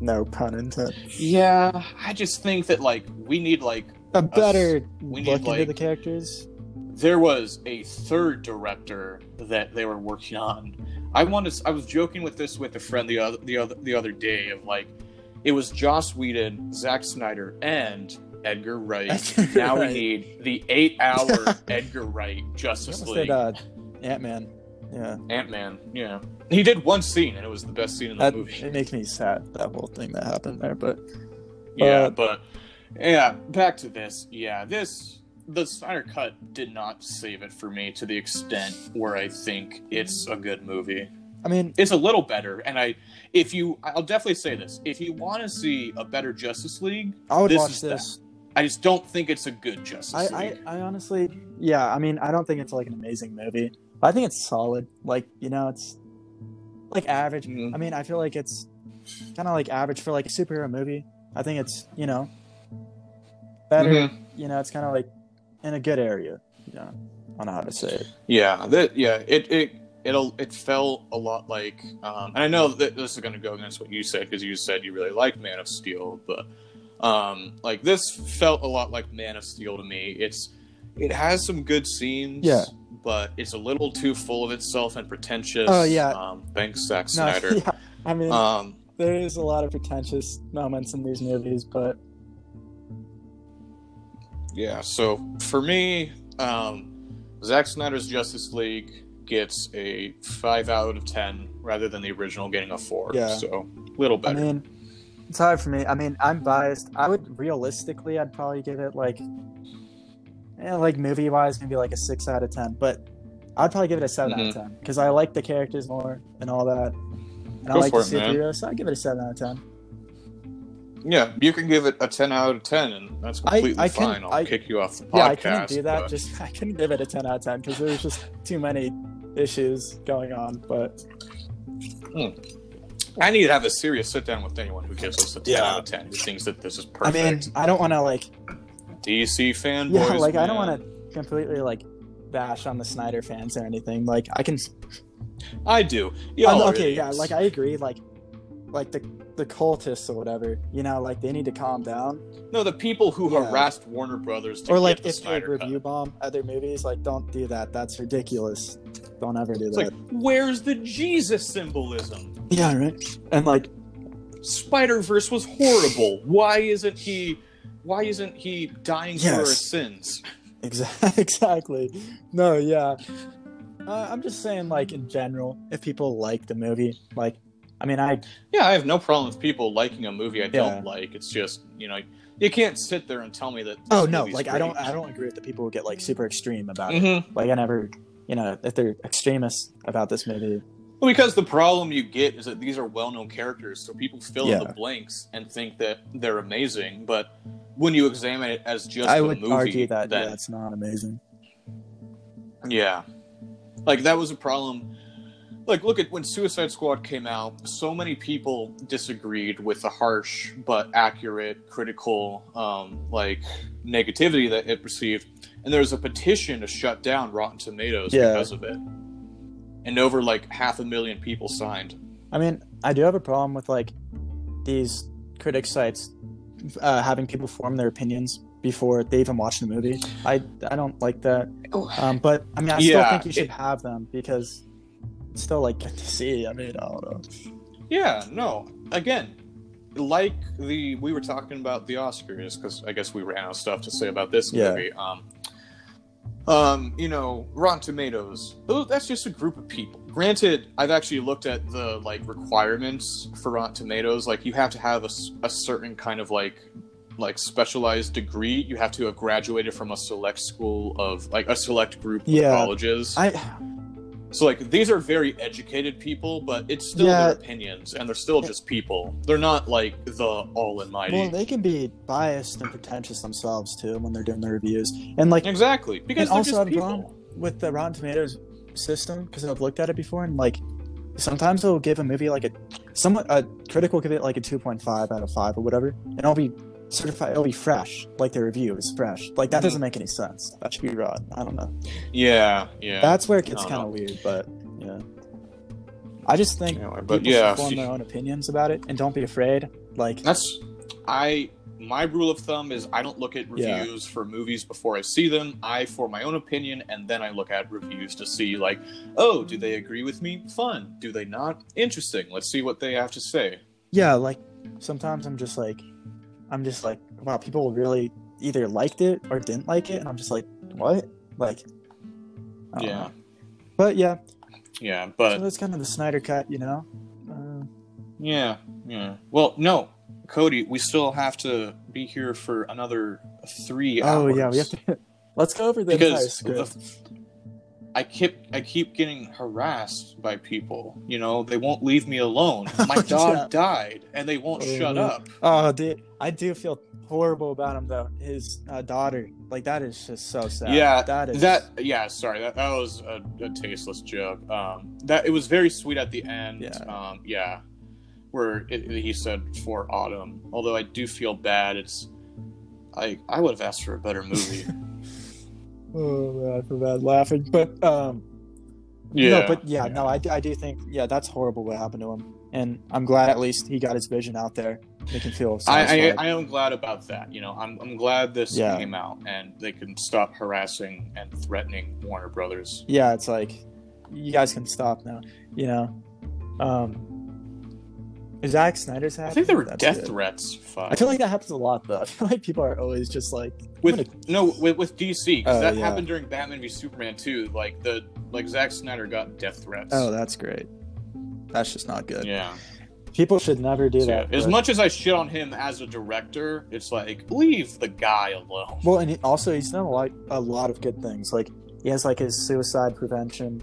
No pun intended. Yeah, I just think that like we need like a better a, we look need, into like, the characters. There was a third director that they were working on. I wanted. I was joking with this with a friend the other the other the other day of like it was Joss Whedon, Zack Snyder, and Edgar Wright. Edgar now Wright. We need the eight-hour Edgar Wright Justice League. Uh, Ant-Man. Yeah. Ant-Man, yeah. He did one scene, and it was the best scene in the that, movie. It makes me sad, that whole thing that happened there, but... Yeah, uh, but... Yeah, back to this. Yeah, this... The Snyder Cut did not save it for me to the extent where I think it's a good movie. I mean... It's a little better, and I... If you... I'll definitely say this. If you want to see a better Justice League... I would this watch this. That. I just don't think it's a good Justice I, League. I, I honestly... Yeah, I mean, I don't think it's, like, an amazing movie. I think it's solid. Like, you know, it's like average. Mm-hmm. I mean, I feel like it's kind of like average for like a superhero movie. I think it's, you know, better. Mm-hmm. You know, it's kind of like in a good area. You know, I don't know how to say it. Yeah. That, yeah. It, it, it'll, it felt a lot like, um, and I know that this is going to go against what you said, cause you said you really liked Man of Steel, but, um, like this felt a lot like Man of Steel to me. It's, it has some good scenes. Yeah. But it's a little too full of itself and pretentious. Oh, yeah. Um, thanks, Zack Snyder. No, yeah. I mean, um, there is a lot of pretentious moments in these movies, but... Yeah, so for me, um, Zack Snyder's Justice League gets a five out of ten rather than the original getting a four. Yeah. So a little better. I mean, it's hard for me. I mean, I'm biased. I would realistically, I'd probably give it like, eh, like movie wise, maybe like a six out of ten. But I'd probably give it a seven mm-hmm. out of ten because I like the characters more and all that. And Go I like the superheroes, so I'd give it a seven out of ten. Yeah, you can give it a ten out of ten, and that's completely I, I fine. Can, I'll I, kick you off the podcast. Yeah, I couldn't do that. But... Just, I couldn't give it a ten out of ten because there was just too many issues going on. But hmm. I need to have a serious sit-down with anyone who gives us a ten yeah. out of ten who thinks that this is perfect. I mean, I don't want to, like... D C fanboys, Yeah, like, man. I don't want to completely, like, bash on the Snyder fans or anything. Like, I can... I do. Um, okay, yeah, like, I agree. Like, like the... the cultists or whatever, you know, like they need to calm down. No, the people who yeah. harassed Warner Brothers to or like get the if Snyder they review cut. Bomb other movies, like don't do that. That's ridiculous. Don't ever do it's that. Like, where's the Jesus symbolism? Yeah, right. And like, Spider-Verse was horrible. Why isn't he? Why isn't he dying yes. for our sins? Exactly. Exactly. No. Yeah. Uh, I'm just saying, like in general, if people like the movie, like. I mean, I... Yeah, I have no problem with people liking a movie I don't yeah. like. It's just, you know, you can't sit there and tell me that... Oh, no, like, great. I don't I don't agree with the people who get, like, super extreme about mm-hmm. it. Like, I never, you know, if they're extremists about this movie... Well, because the problem you get is that these are well-known characters, so people fill yeah. in the blanks and think that they're amazing, but when you examine it as just I a movie... I would argue that, then, yeah, it's not amazing. Yeah. Like, that was a problem... Like, look at when Suicide Squad came out, so many people disagreed with the harsh but accurate, critical, um, like, negativity that it received. And there was a petition to shut down Rotten Tomatoes yeah. because of it. And over, like, half a million people signed. I mean, I do have a problem with, like, these critic sites uh, having people form their opinions before they even watch the movie. I, I don't like that. Um, but, I mean, I still yeah, think you should it, have them because... still like good to see. I mean, I don't know. Yeah, no. Again, like the we were talking about the Oscars because I guess we ran out of stuff to say about this yeah. movie. Um, um, you know, Rotten Tomatoes. Oh, that's just a group of people. Granted, I've actually looked at the like requirements for Rotten Tomatoes. Like, you have to have a, a certain kind of like like specialized degree. You have to have graduated from a select school of like a select group of yeah, colleges. I. So, like, these are very educated people, but it's still yeah. their opinions, and they're still just people. They're not, like, the all-in-mighty. Well, they can be biased and pretentious themselves, too, when they're doing their reviews. And, like... Exactly, because they're also just people. And also, I've gone with the Rotten Tomatoes system, because I've looked at it before, and, like, sometimes they'll give a movie, like, a... Some, a critic will give it, like, a two point five out of five or whatever, and it'll be certified... It'll be fresh, like their review is fresh. Like, that doesn't make any sense. That should be raw. I don't know. Yeah, yeah. That's where it gets kind of weird, but, yeah. I just think anyway, people but, yeah, should form she... their own opinions about it, and don't be afraid. Like... That's... I... My rule of thumb is I don't look at reviews yeah. for movies before I see them. I form my own opinion, and then I look at reviews to see, like, oh, do they agree with me? Fun. Do they not? Interesting. Let's see what they have to say. Yeah, like, sometimes I'm just like... I'm just like, wow, people really either liked it or didn't like it. And I'm just like, what? Like, I don't yeah. know. But yeah. Yeah, but. So that's kind of the Snyder Cut, you know? Uh, yeah, yeah. Well, no, Cody, we still have to be here for another three hours. Oh, yeah, we have to. Let's go over the because entire script. The, I keep, I keep getting harassed by people, you know? They won't leave me alone. My dog yeah. died, and they won't oh, shut yeah. up. Oh, dude. I do feel horrible about him, though. His uh, daughter, like, that is just so sad. Yeah, that is. That, yeah, sorry, that, that was a, a tasteless joke. Um, that it was very sweet at the end. Yeah, um, yeah where it, he said for autumn. Although I do feel bad. It's, I I would have asked for a better movie. Oh man, I feel bad laughing, but um, yeah, no, but yeah, yeah. no, I, I do think yeah, that's horrible what happened to him. And I'm glad at least he got his vision out there. They can feel satisfied. I, I I am glad about that. You know, I'm I'm glad this yeah. came out and they can stop harassing and threatening Warner Brothers. Yeah, it's like you guys can stop now. You know, um, Zack Snyder's happy. I think there were death it. threats. Five. I feel like that happens a lot, though. I feel like people are always just like with gonna... no with, with D C because oh, that yeah. happened during Batman v Superman too. Like the like Zack Snyder got death threats. Oh, that's great. That's just not good. Yeah, people should never do so, that. But... As much as I shit on him as a director, it's like leave the guy alone. Well, and he, also he's done a lot a lot of good things. Like he has like his suicide prevention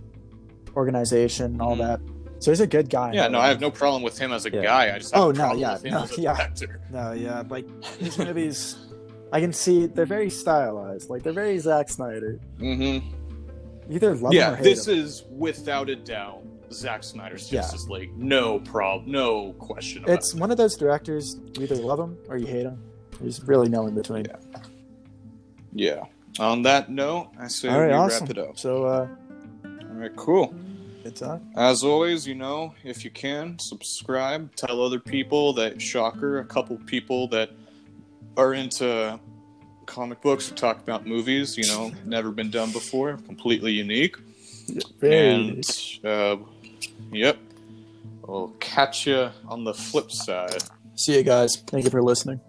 organization and all mm. that. So he's a good guy. Yeah, no, life. I have no problem with him as a yeah. guy. I just have oh, a no, problem yeah, with him no, as a yeah. actor. No, yeah, like his movies, I can see they're very stylized. Like they're very Zack Snyder. Mm-hmm. Either love yeah, him or hate this him. Is without a doubt Zack Snyder's Justice yeah. League. No problem, no question about it. It's one of those directors you either love him or you hate him. There's really no in between. Yeah. yeah. On that note, I say right, we awesome. wrap it up. So, uh, all right, cool. Time. As always, you know, if you can, subscribe, tell other people that, shocker, a couple people that are into comic books, talk about movies, you know, never been done before, completely unique. Very. And, uh, yep, we'll catch you on the flip side. See you guys. Thank you for listening.